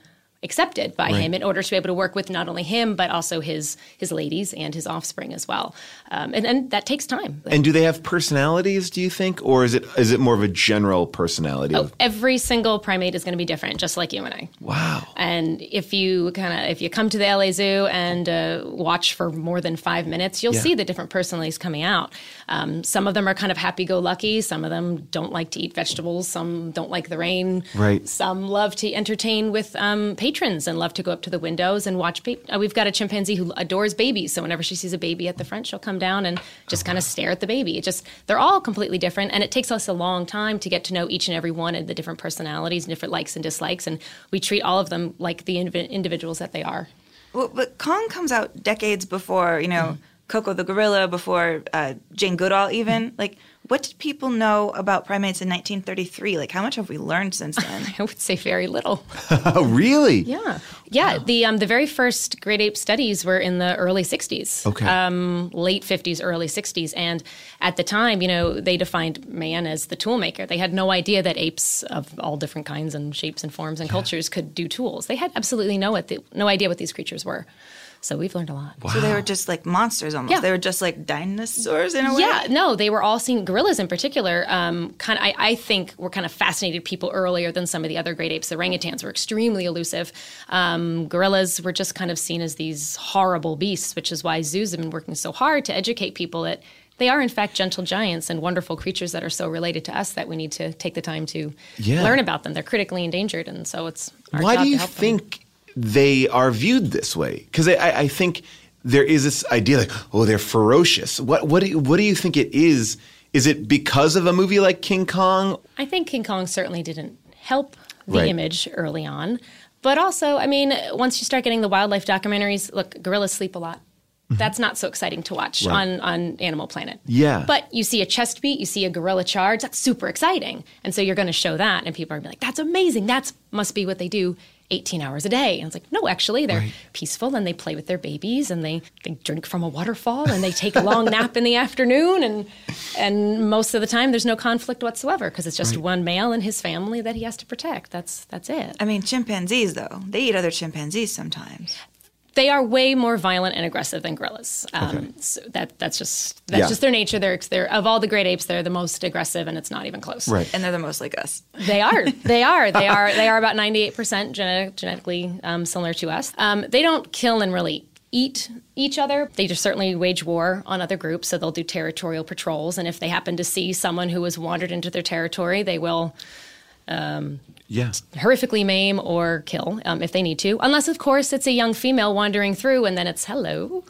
accepted by right. him in order to be able to work with not only him, but also his his ladies and his offspring as well. Um, and, and that takes time. And do they have personalities, do you think? Or is it is it more of a general personality? Oh, of- every single primate is going to be different, just like you and I. Wow. And if you kind of if you come to the L A Zoo and uh, watch for more than five minutes, you'll yeah. see the different personalities coming out. Um, some of them are kind of happy-go-lucky. Some of them don't like to eat vegetables. Some don't like the rain. Right. Some love to entertain with um, patrons and love to go up to the windows and watch. Ba- uh, we've got a chimpanzee who adores babies. So whenever she sees a baby at the front, she'll come down and just oh, kind of wow. stare at the baby. It just they're all completely different, and it takes us a long time to get to know each and every one and the different personalities and different likes and dislikes, and we treat all of them like the inv- individuals that they are. Well, but Kong comes out decades before, you know, mm-hmm. Coco the gorilla, before uh, Jane Goodall even. Mm-hmm. Like, what did people know about primates in nineteen thirty-three? Like, how much have we learned since then? I would say very little. Really? Yeah. Yeah. Wow. The um, the very first great ape studies were in the early sixties. Okay. Um, late fifties, early sixties. And at the time, you know, they defined man as the tool maker. They had no idea that apes of all different kinds and shapes and forms and yeah. cultures could do tools. They had absolutely no, what the, no idea what these creatures were. So we've learned a lot. Wow. So they were just like monsters almost. Yeah. They were just like dinosaurs in a way? Yeah. No, they were all seen. Gorillas in particular, um, kind of, I, I think were kind of fascinated people earlier than some of the other great apes. The orangutans were extremely elusive. Um, gorillas were just kind of seen as these horrible beasts, which is why zoos have been working so hard to educate people that they are, in fact, gentle giants and wonderful creatures that are so related to us that we need to take the time to yeah. learn about them. They're critically endangered, and so it's our why job do you to help think them. They are viewed this way? Because I, I think there is this idea like, oh, they're ferocious. What what do you, what do you think it is? Is it because of a movie like King Kong? I think King Kong certainly didn't help the right. image early on. But also, I mean, once you start getting the wildlife documentaries, look, gorillas sleep a lot. That's not so exciting to watch right. on, on Animal Planet. Yeah. But you see a chest beat, you see a gorilla charge, that's super exciting. And so you're going to show that, and people are going to be like, that's amazing, that must be what they do eighteen hours a day. And it's like, no, actually, they're right. peaceful, and they play with their babies, and they, they drink from a waterfall, and they take a long nap in the afternoon, and and most of the time there's no conflict whatsoever because it's just right. one male and his family that he has to protect. That's, that's it. I mean, chimpanzees, though, they eat other chimpanzees sometimes. They are way more violent and aggressive than gorillas. Um, okay. so that that's just that's yeah. just their nature. They're they're of all the great apes, they're the most aggressive, and it's not even close. Right. And they're the most like us. They are. They are. They are. They are about ninety-eight percent genetic, genetically um, similar to us. Um, they don't kill and really eat each other. They just certainly wage war on other groups, so they'll do territorial patrols. And if they happen to see someone who has wandered into their territory, they will. Um, yeah. horrifically maim or kill um, if they need to. Unless, of course, it's a young female wandering through, and then it's, hello,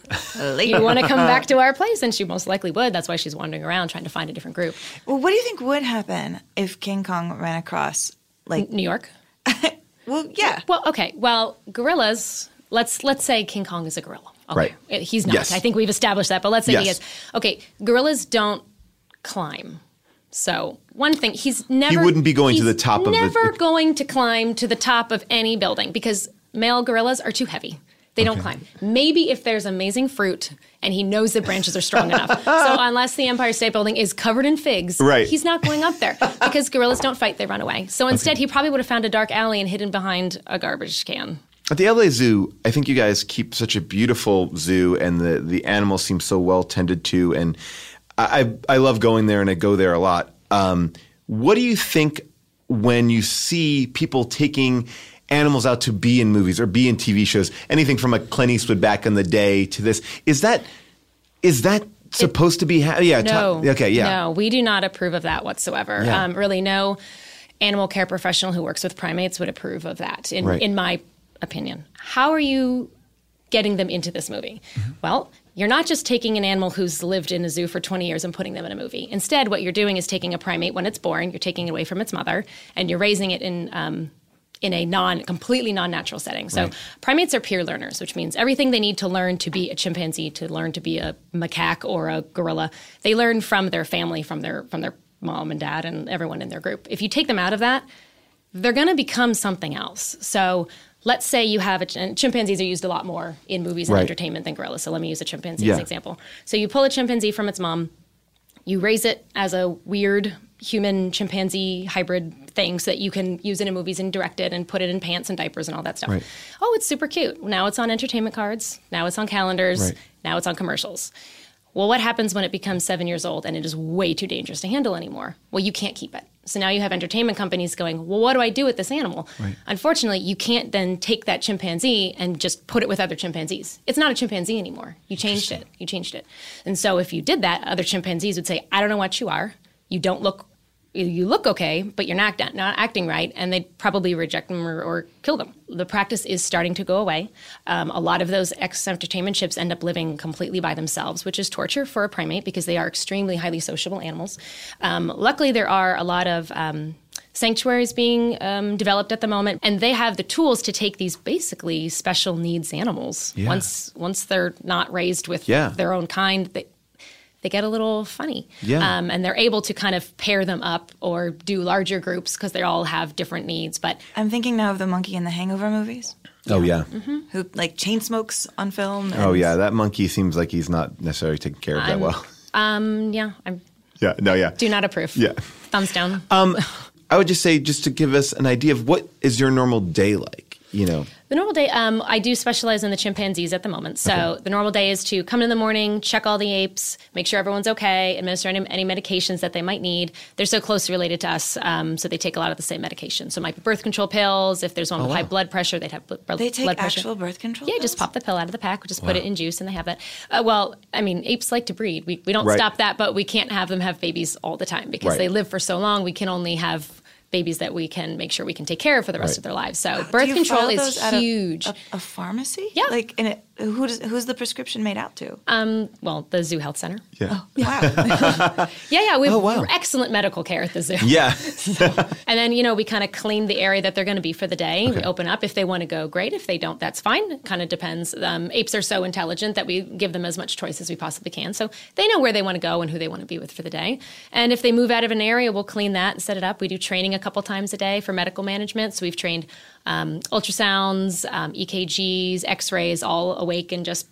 you want to come back to our place? And she most likely would. That's why she's wandering around trying to find a different group. Well, what do you think would happen if King Kong ran across, like... N- New York? Well, yeah. Well, okay. Well, gorillas, let's let's say King Kong is a gorilla. Okay. Right. He's not. Yes. I think we've established that, but let's say yes. he is. Okay, gorillas don't climb. So one thing, he's never he wouldn't be going to the top of the never going to climb to the top of any building because male gorillas are too heavy. They okay. don't climb. Maybe if there's amazing fruit and he knows the branches are strong enough. So unless the Empire State Building is covered in figs, right. he's not going up there because gorillas don't fight, they run away. So instead okay. he probably would have found a dark alley and hidden behind a garbage can. At the L A Zoo, I think you guys keep such a beautiful zoo, and the, the animals seem so well tended to, and I I love going there, and I go there a lot. Um, what do you think when you see people taking animals out to be in movies or be in T V shows, anything from a Clint Eastwood back in the day to this, is that is that supposed it, to be ha- – yeah. No. T- okay, yeah. No, we do not approve of that whatsoever. Yeah. Um, really, no animal care professional who works with primates would approve of that, in, right. in my opinion. How are you getting them into this movie? Mm-hmm. Well – you're not just taking an animal who's lived in a zoo for twenty years and putting them in a movie. Instead, what you're doing is taking a primate when it's born, you're taking it away from its mother, and you're raising it in um, in a non completely non-natural setting. So right. primates are peer learners, which means everything they need to learn to be a chimpanzee, to learn to be a macaque or a gorilla, they learn from their family, from their from their mom and dad and everyone in their group. If you take them out of that, they're going to become something else. So let's say you have a – chimpanzees are used a lot more in movies and right. entertainment than gorillas, so let me use a chimpanzee yeah. as an example. So you pull a chimpanzee from its mom. You raise it as a weird human-chimpanzee hybrid things that you can use it in movies and direct it and put it in pants and diapers and all that stuff. Right. Oh, it's super cute. Now it's on entertainment cards. Now it's on calendars. Right. Now it's on commercials. Well, what happens when it becomes seven years old and it is way too dangerous to handle anymore? Well, you can't keep it. So now you have entertainment companies going, well, what do I do with this animal? Right. Unfortunately, you can't then take that chimpanzee and just put it with other chimpanzees. It's not a chimpanzee anymore. You changed it. You changed it. And so if you did that, other chimpanzees would say, I don't know what you are. You don't look you look okay, but you're not, not acting right, and they'd probably reject them or, or kill them. The practice is starting to go away. Um, a lot of those ex-entertainment ships end up living completely by themselves, which is torture for a primate because they are extremely highly sociable animals. Um, luckily, there are a lot of um, sanctuaries being um, developed at the moment, and they have the tools to take these basically special needs animals. Yeah. Once once they're not raised with yeah. their own kind, they, They get a little funny. Yeah. Um, and they're able to kind of pair them up or do larger groups because they all have different needs. But I'm thinking now of the monkey in the Hangover movies. Oh, yeah. Mm-hmm. Who, like, chain smokes on film. And... Oh, yeah. That monkey seems like he's not necessarily taken care of I'm, that well. Um, yeah. I'm, yeah. No, yeah. Do not approve. Yeah. Thumbs down. Um, I would just say, just to give us an idea of what is your normal day like, you know. The normal day, um, I do specialize in the chimpanzees at the moment. So okay. The normal day is to come in the morning, check all the apes, make sure everyone's okay, administer any, any medications that they might need. They're so closely related to us, um, so they take a lot of the same medication. So it might be birth control pills. If there's one oh, with wow. high blood pressure, they'd have bl- bl- they blood pressure. They take actual birth control yeah, pills? Yeah, just pop the pill out of the pack, just wow. put it in juice, and they have that. Uh, well, I mean, apes like to breed. We, we don't right. stop that, but we can't have them have babies all the time because right. they live for so long. We can only have... babies that we can make sure we can take care of for the rest right. of their lives. So wow, birth control is huge. A, a, a pharmacy? Yeah. Like, in a, who does, who's the prescription made out to? Um, well, the Zoo Health Center. Yeah. Oh, wow. yeah, yeah. We have oh, wow. excellent medical care at the zoo. Yeah. so, and then, you know, we kind of clean the area that they're going to be for the day. Okay. We open up. If they want to go, great. If they don't, that's fine. It kind of depends. Um, apes are so intelligent that we give them as much choice as we possibly can. So they know where they want to go and who they want to be with for the day. And if they move out of an area, we'll clean that and set it up. We do training a couple times a day for medical management. So we've trained um, ultrasounds, um, E K Gs, x-rays, all awake and just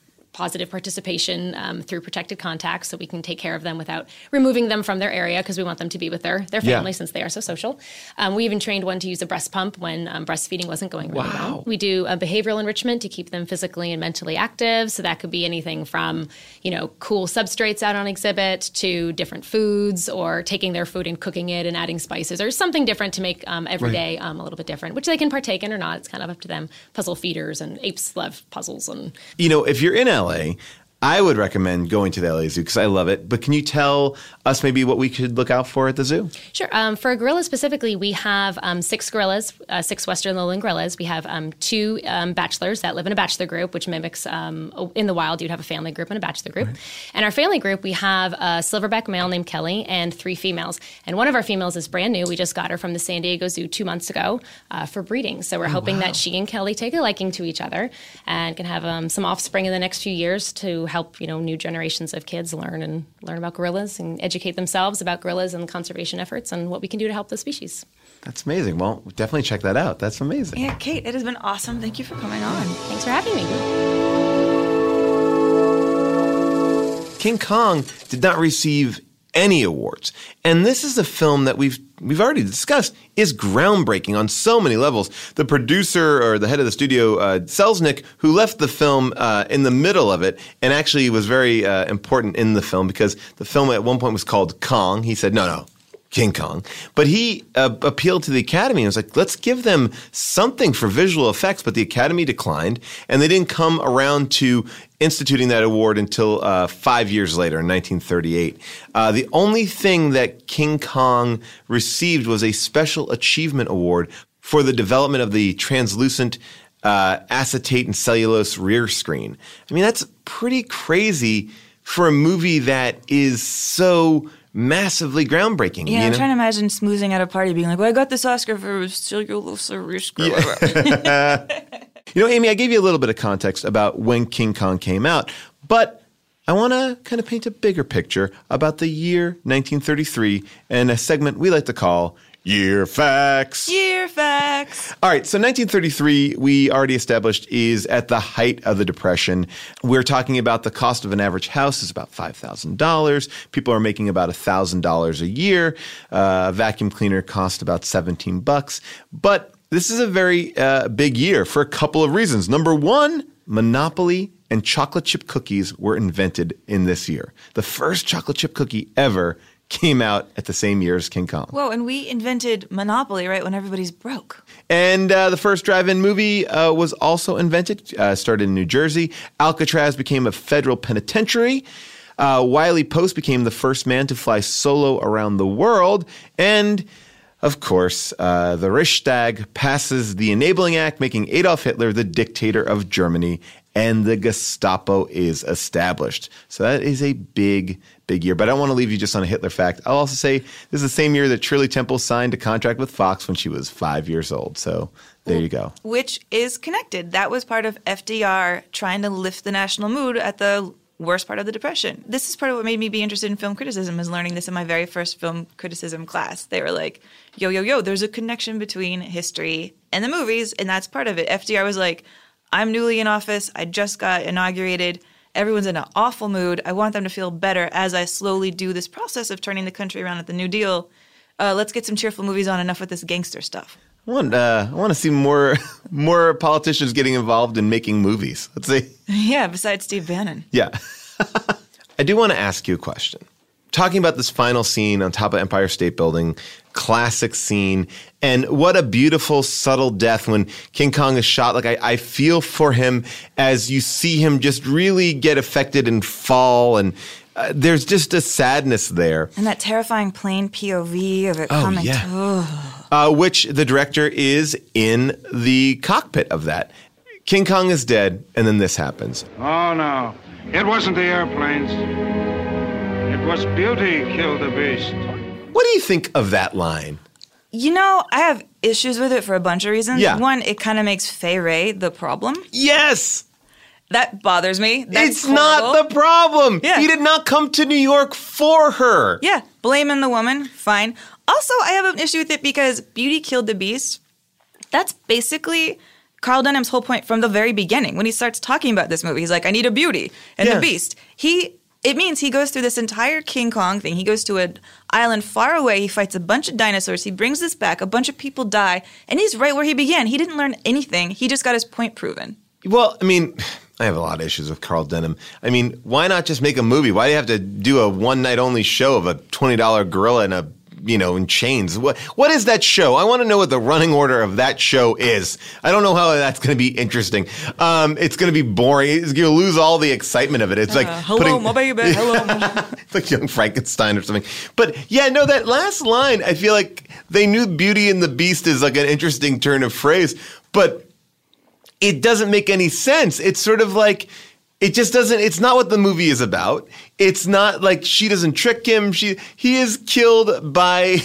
positive participation um, through protected contacts, so we can take care of them without removing them from their area because we want them to be with their, their family yeah. since they are so social. Um, we even trained one to use a breast pump when um, breastfeeding wasn't going really wow. well. We do a behavioral enrichment to keep them physically and mentally active. So that could be anything from, you know, cool substrates out on exhibit to different foods, or taking their food and cooking it and adding spices or something different to make um, every right. day um, a little bit different, which they can partake in or not. It's kind of up to them. Puzzle feeders, and apes love puzzles. And you know, if you're in L A, I would recommend going to the L A Zoo because I love it. But can you tell us maybe what we could look out for at the zoo? Sure. Um, for gorillas specifically, we have um, six gorillas, uh, six Western lowland gorillas. We have um, two um, bachelors that live in a bachelor group, which mimics um, in the wild, you'd have a family group and a bachelor group. Right. And our family group, we have a silverback male named Kelly and three females. And one of our females is brand new. We just got her from the San Diego Zoo two months ago uh, for breeding. So we're oh, hoping wow. that she and Kelly take a liking to each other and can have um, some offspring in the next few years to help, you know, new generations of kids learn and learn about gorillas and educate themselves about gorillas and conservation efforts and what we can do to help the species. That's amazing. Well, definitely check that out. That's amazing. Yeah, Kate, it has been awesome. Thank you for coming on. Thanks for having me. King Kong did not receive any awards. And this is a film that we've we've already discussed is groundbreaking on so many levels. The producer, or the head of the studio, uh, Selznick, who left the film uh, in the middle of it and actually was very uh, important in the film because the film at one point was called Kong. He said, no, no, King Kong. But he uh, appealed to the Academy and was like, let's give them something for visual effects. But the Academy declined, and they didn't come around to instituting that award until uh, five years later in nineteen thirty-eight. Uh, the only thing that King Kong received was a Special Achievement Award for the development of the translucent uh, acetate and cellulose rear screen. I mean, that's pretty crazy for a movie that is so massively groundbreaking. Yeah, you know? I'm trying to imagine smoozing at a party being like, well, I got this Oscar for cellulose rear screen. Yeah. You know, Amy, I gave you a little bit of context about when King Kong came out, but I want to kind of paint a bigger picture about the year nineteen thirty-three and a segment we like to call Year facts. Year facts. All right, so nineteen thirty-three, we already established, is at the height of the Depression. We're talking about the cost of an average house is about five thousand dollars. People are making about one thousand dollars a year. Uh, a vacuum cleaner cost about seventeen bucks. But this is a very uh, big year for a couple of reasons. Number one, Monopoly and chocolate chip cookies were invented in this year. The first chocolate chip cookie ever came out at the same year as King Kong. Whoa, and we invented Monopoly, right, when everybody's broke. And uh, the first drive-in movie uh, was also invented, uh, started in New Jersey. Alcatraz became a federal penitentiary. Uh, Wiley Post became the first man to fly solo around the world. And, of course, uh, the Reichstag passes the Enabling Act, making Adolf Hitler the dictator of Germany, and the Gestapo is established. So that is a big, big year. But I don't want to leave you just on a Hitler fact. I'll also say this is the same year that Shirley Temple signed a contract with Fox when she was five years old. So there you go. Which is connected. That was part of F D R trying to lift the national mood at the worst part of the Depression. This is part of what made me be interested in film criticism, is learning this in my very first film criticism class. They were like, yo, yo, yo, there's a connection between history and the movies, and that's part of it. F D R was like, I'm newly in office. I just got inaugurated. Everyone's in an awful mood. I want them to feel better as I slowly do this process of turning the country around at the New Deal. Uh, let's get some cheerful movies on. Enough with this gangster stuff. I want, uh, I want to see more more politicians getting involved in making movies. Let's see. Yeah, besides Steve Bannon. Yeah. I do want to ask you a question. Talking about this final scene on top of Empire State Building, classic scene, and what a beautiful, subtle death when King Kong is shot. Like, I, I feel for him as you see him just really get affected and fall, and uh, there's just a sadness there. And that terrifying plane P O V of it oh, coming. Yeah. Uh, which the director is in the cockpit of that. King Kong is dead, and then this happens. Oh, no. It wasn't the airplanes. It was beauty killed the beast. What do you think of that line? You know, I have issues with it for a bunch of reasons. Yeah. One, it kind of makes Fay Wray the problem. Yes! That bothers me. That's it's horrible. Not the problem. Yeah. He did not come to New York for her. Yeah, blaming the woman, fine. Also, I have an issue with it because beauty killed the beast. That's basically Carl Dunham's whole point from the very beginning. When he starts talking about this movie, he's like, I need a beauty and yeah. a beast. He... It means he goes through this entire King Kong thing. He goes to an island far away. He fights a bunch of dinosaurs. He brings this back. A bunch of people die. And he's right where he began. He didn't learn anything. He just got his point proven. Well, I mean, I have a lot of issues with Carl Denham. I mean, why not just make a movie? Why do you have to do a one-night-only show of a twenty dollars gorilla in a, you know, in chains? What What is that show? I want to know what the running order of that show is. I don't know how that's going to be interesting. Um, it's going to be boring. It's going to lose all the excitement of it. It's uh, like hello, putting, my baby. Hello, my it's like Young Frankenstein or something. But yeah, no, that last line, I feel like they knew Beauty and the Beast is like an interesting turn of phrase, but it doesn't make any sense. It's sort of like, it just doesn't, it's not what the movie is about. It's not like she doesn't trick him. She He is killed by,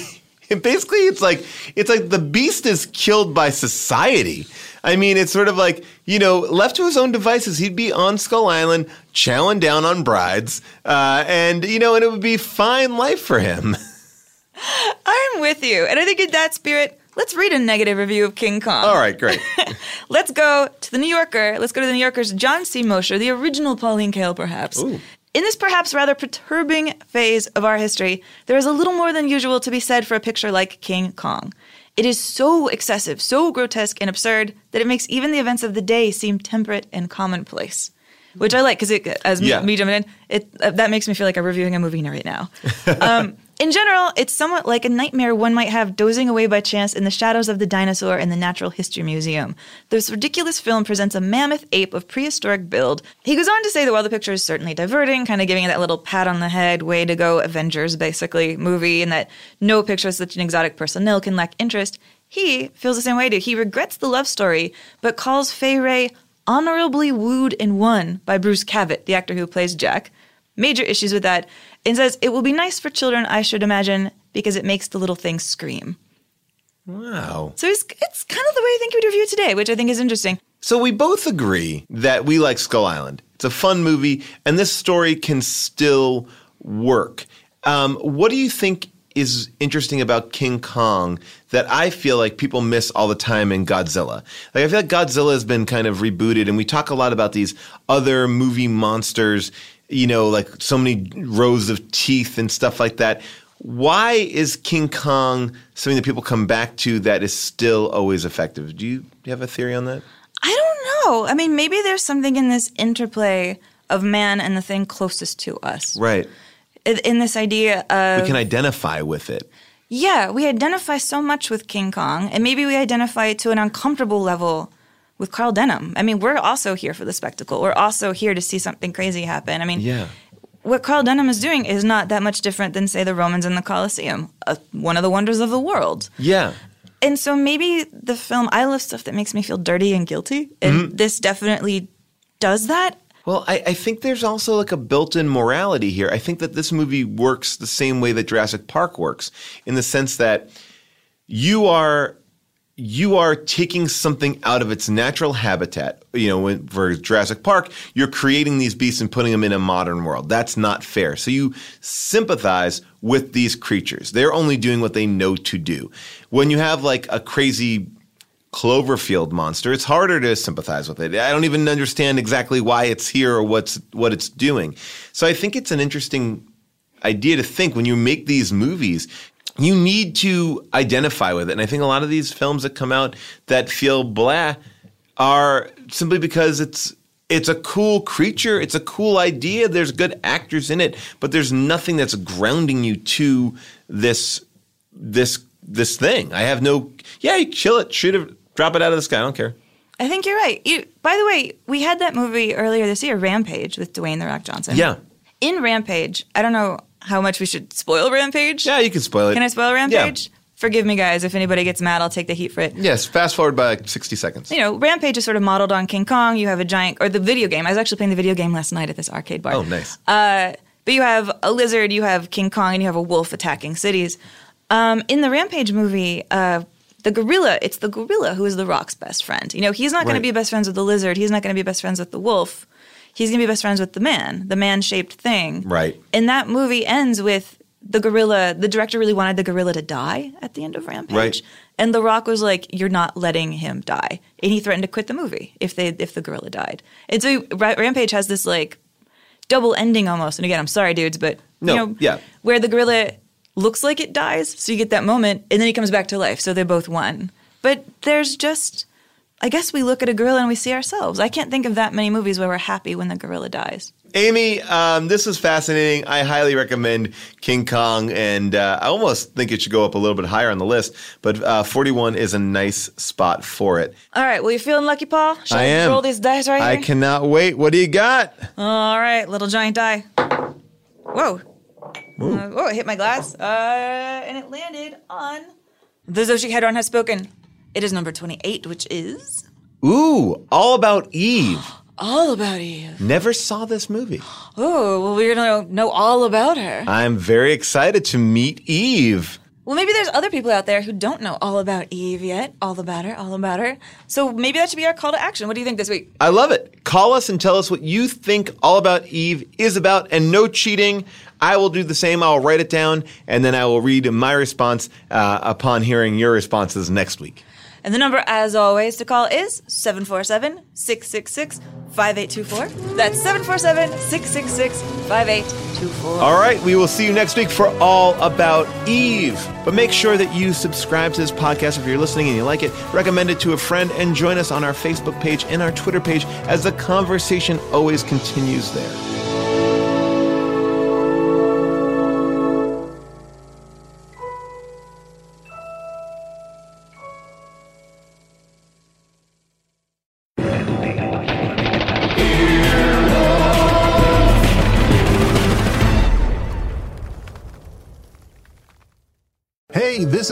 basically it's like, it's like the beast is killed by society. I mean, it's sort of like, you know, left to his own devices, he'd be on Skull Island chowing down on brides. Uh, and, you know, and it would be fine life for him. I'm with you. And I think in that spirit, let's read a negative review of King Kong. All right, great. Let's go to The New Yorker. Let's go to The New Yorker's John C. Mosher, the original Pauline Kael, perhaps. Ooh. In this perhaps rather perturbing phase of our history, there is a little more than usual to be said for a picture like King Kong. It is so excessive, so grotesque and absurd that it makes even the events of the day seem temperate and commonplace. Which I like, because as yeah. me jumping in, it, uh, that makes me feel like I'm reviewing a movie right now. Um In general, it's somewhat like a nightmare one might have dozing away by chance in the shadows of the dinosaur in the Natural History Museum. This ridiculous film presents a mammoth ape of prehistoric build. He goes on to say that while the picture is certainly diverting, kind of giving it that little pat on the head, way to go, Avengers, basically, movie, and that no picture of such an exotic personnel can lack interest, he feels the same way, too. He regrets the love story, but calls Fay Wray honorably wooed and won by Bruce Cabot, the actor who plays Jack. Major issues with that. And says, it will be nice for children, I should imagine, because it makes the little things scream. Wow. So it's, it's kind of the way I think you would review it today, which I think is interesting. So we both agree that we like Skull Island. It's a fun movie, and this story can still work. Um, what do you think is interesting about King Kong that I feel like people miss all the time in Godzilla. Like, I feel like Godzilla has been kind of rebooted, and we talk a lot about these other movie monsters, you know, like so many rows of teeth and stuff like that. Why is King Kong something that people come back to that is still always effective? Do you, do you have a theory on that? I don't know. I mean, maybe there's something in this interplay of man and the thing closest to us. Right. In this idea of... We can identify with it. Yeah, we identify so much with King Kong, and maybe we identify to an uncomfortable level with Carl Denham. I mean, we're also here for the spectacle. We're also here to see something crazy happen. I mean, yeah. What Carl Denham is doing is not that much different than, say, the Romans in the Colosseum, uh, one of the wonders of the world. Yeah. And so maybe the film, I love stuff that makes me feel dirty and guilty, and mm-hmm. this definitely does that. Well, I, I think there's also like a built-in morality here. I think that this movie works the same way that Jurassic Park works, in the sense that you are you are taking something out of its natural habitat. You know, when, for Jurassic Park, you're creating these beasts and putting them in a modern world. That's not fair. So you sympathize with these creatures. They're only doing what they know to do. When you have like a crazy Cloverfield monster, it's harder to sympathize with it. I don't even understand exactly why it's here or what's what it's doing. So I think it's an interesting idea to think when you make these movies, you need to identify with it. And I think a lot of these films that come out that feel blah are simply because it's it's a cool creature, it's a cool idea, there's good actors in it, but there's nothing that's grounding you to this this this thing. I have no yeah, you chill it, shoot it, drop it out of the sky. I don't care. I think you're right. You, by the way, we had that movie earlier this year, Rampage, with Dwayne The Rock Johnson. Yeah. In Rampage, I don't know how much we should spoil Rampage. Yeah, you can spoil it. Can I spoil Rampage? Yeah. Forgive me, guys. If anybody gets mad, I'll take the heat for it. Yes, fast forward by like sixty seconds. You know, Rampage is sort of modeled on King Kong. You have a giant, or the video game. I was actually playing the video game last night at this arcade bar. Oh, nice. Uh, but you have a lizard, you have King Kong, and you have a wolf attacking cities. Um, in the Rampage movie, uh, the gorilla, it's the gorilla who is The Rock's best friend. You know, he's not right. going to be best friends with the lizard. He's not going to be best friends with the wolf. He's going to be best friends with the man, the man-shaped thing. Right. And that movie ends with the gorilla. The director really wanted the gorilla to die at the end of Rampage. Right. And The Rock was like, you're not letting him die. And he threatened to quit the movie if they if the gorilla died. And so Rampage has this, like, double ending almost. And again, I'm sorry, dudes, but, no, you know, yeah. where the gorilla looks like it dies, so you get that moment, and then he comes back to life, so they're both one. But there's just, I guess we look at a gorilla and we see ourselves. I can't think of that many movies where we're happy when the gorilla dies. Amy, um, this was fascinating. I highly recommend King Kong, and uh, I almost think it should go up a little bit higher on the list, but uh, forty-one is a nice spot for it. All right, well, you feeling lucky, Paul? Should I, I am. Roll these dice right I here? I cannot wait. What do you got? All right, little giant die. Whoa. Uh, oh, it hit my glass, uh, and it landed on The Zoshi Hedron Has Spoken. It is number twenty-eight, which is... Ooh, All About Eve. All About Eve. Never saw this movie. Oh, well, we're going to know all about her. I'm very excited to meet Eve. Well, maybe there's other people out there who don't know all about Eve yet. All about her, all about her. So maybe that should be our call to action. What do you think this week? I love it. Call us and tell us what you think All About Eve is about, and no cheating. I will do the same. I'll write it down, and then I will read my response uh, upon hearing your responses next week. And the number, as always, to call is seven four seven, six six six, five eight two four. That's seven four seven, six six six, five eight two four. All right, we will see you next week for All About Eve. But make sure that you subscribe to this podcast if you're listening and you like it. Recommend it to a friend and join us on our Facebook page and our Twitter page as the conversation always continues there. This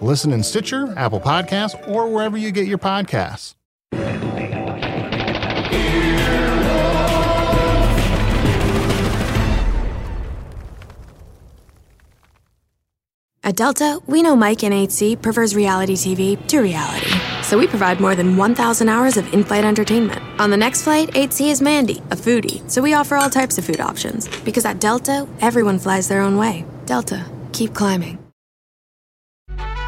Listen in Stitcher, Apple Podcasts, or wherever you get your podcasts. At Delta, we know Mike in eight C prefers reality T V to reality. So we provide more than one thousand hours of in-flight entertainment. On the next flight, eight C is Mandy, a foodie. So we offer all types of food options. Because at Delta, everyone flies their own way. Delta, keep climbing.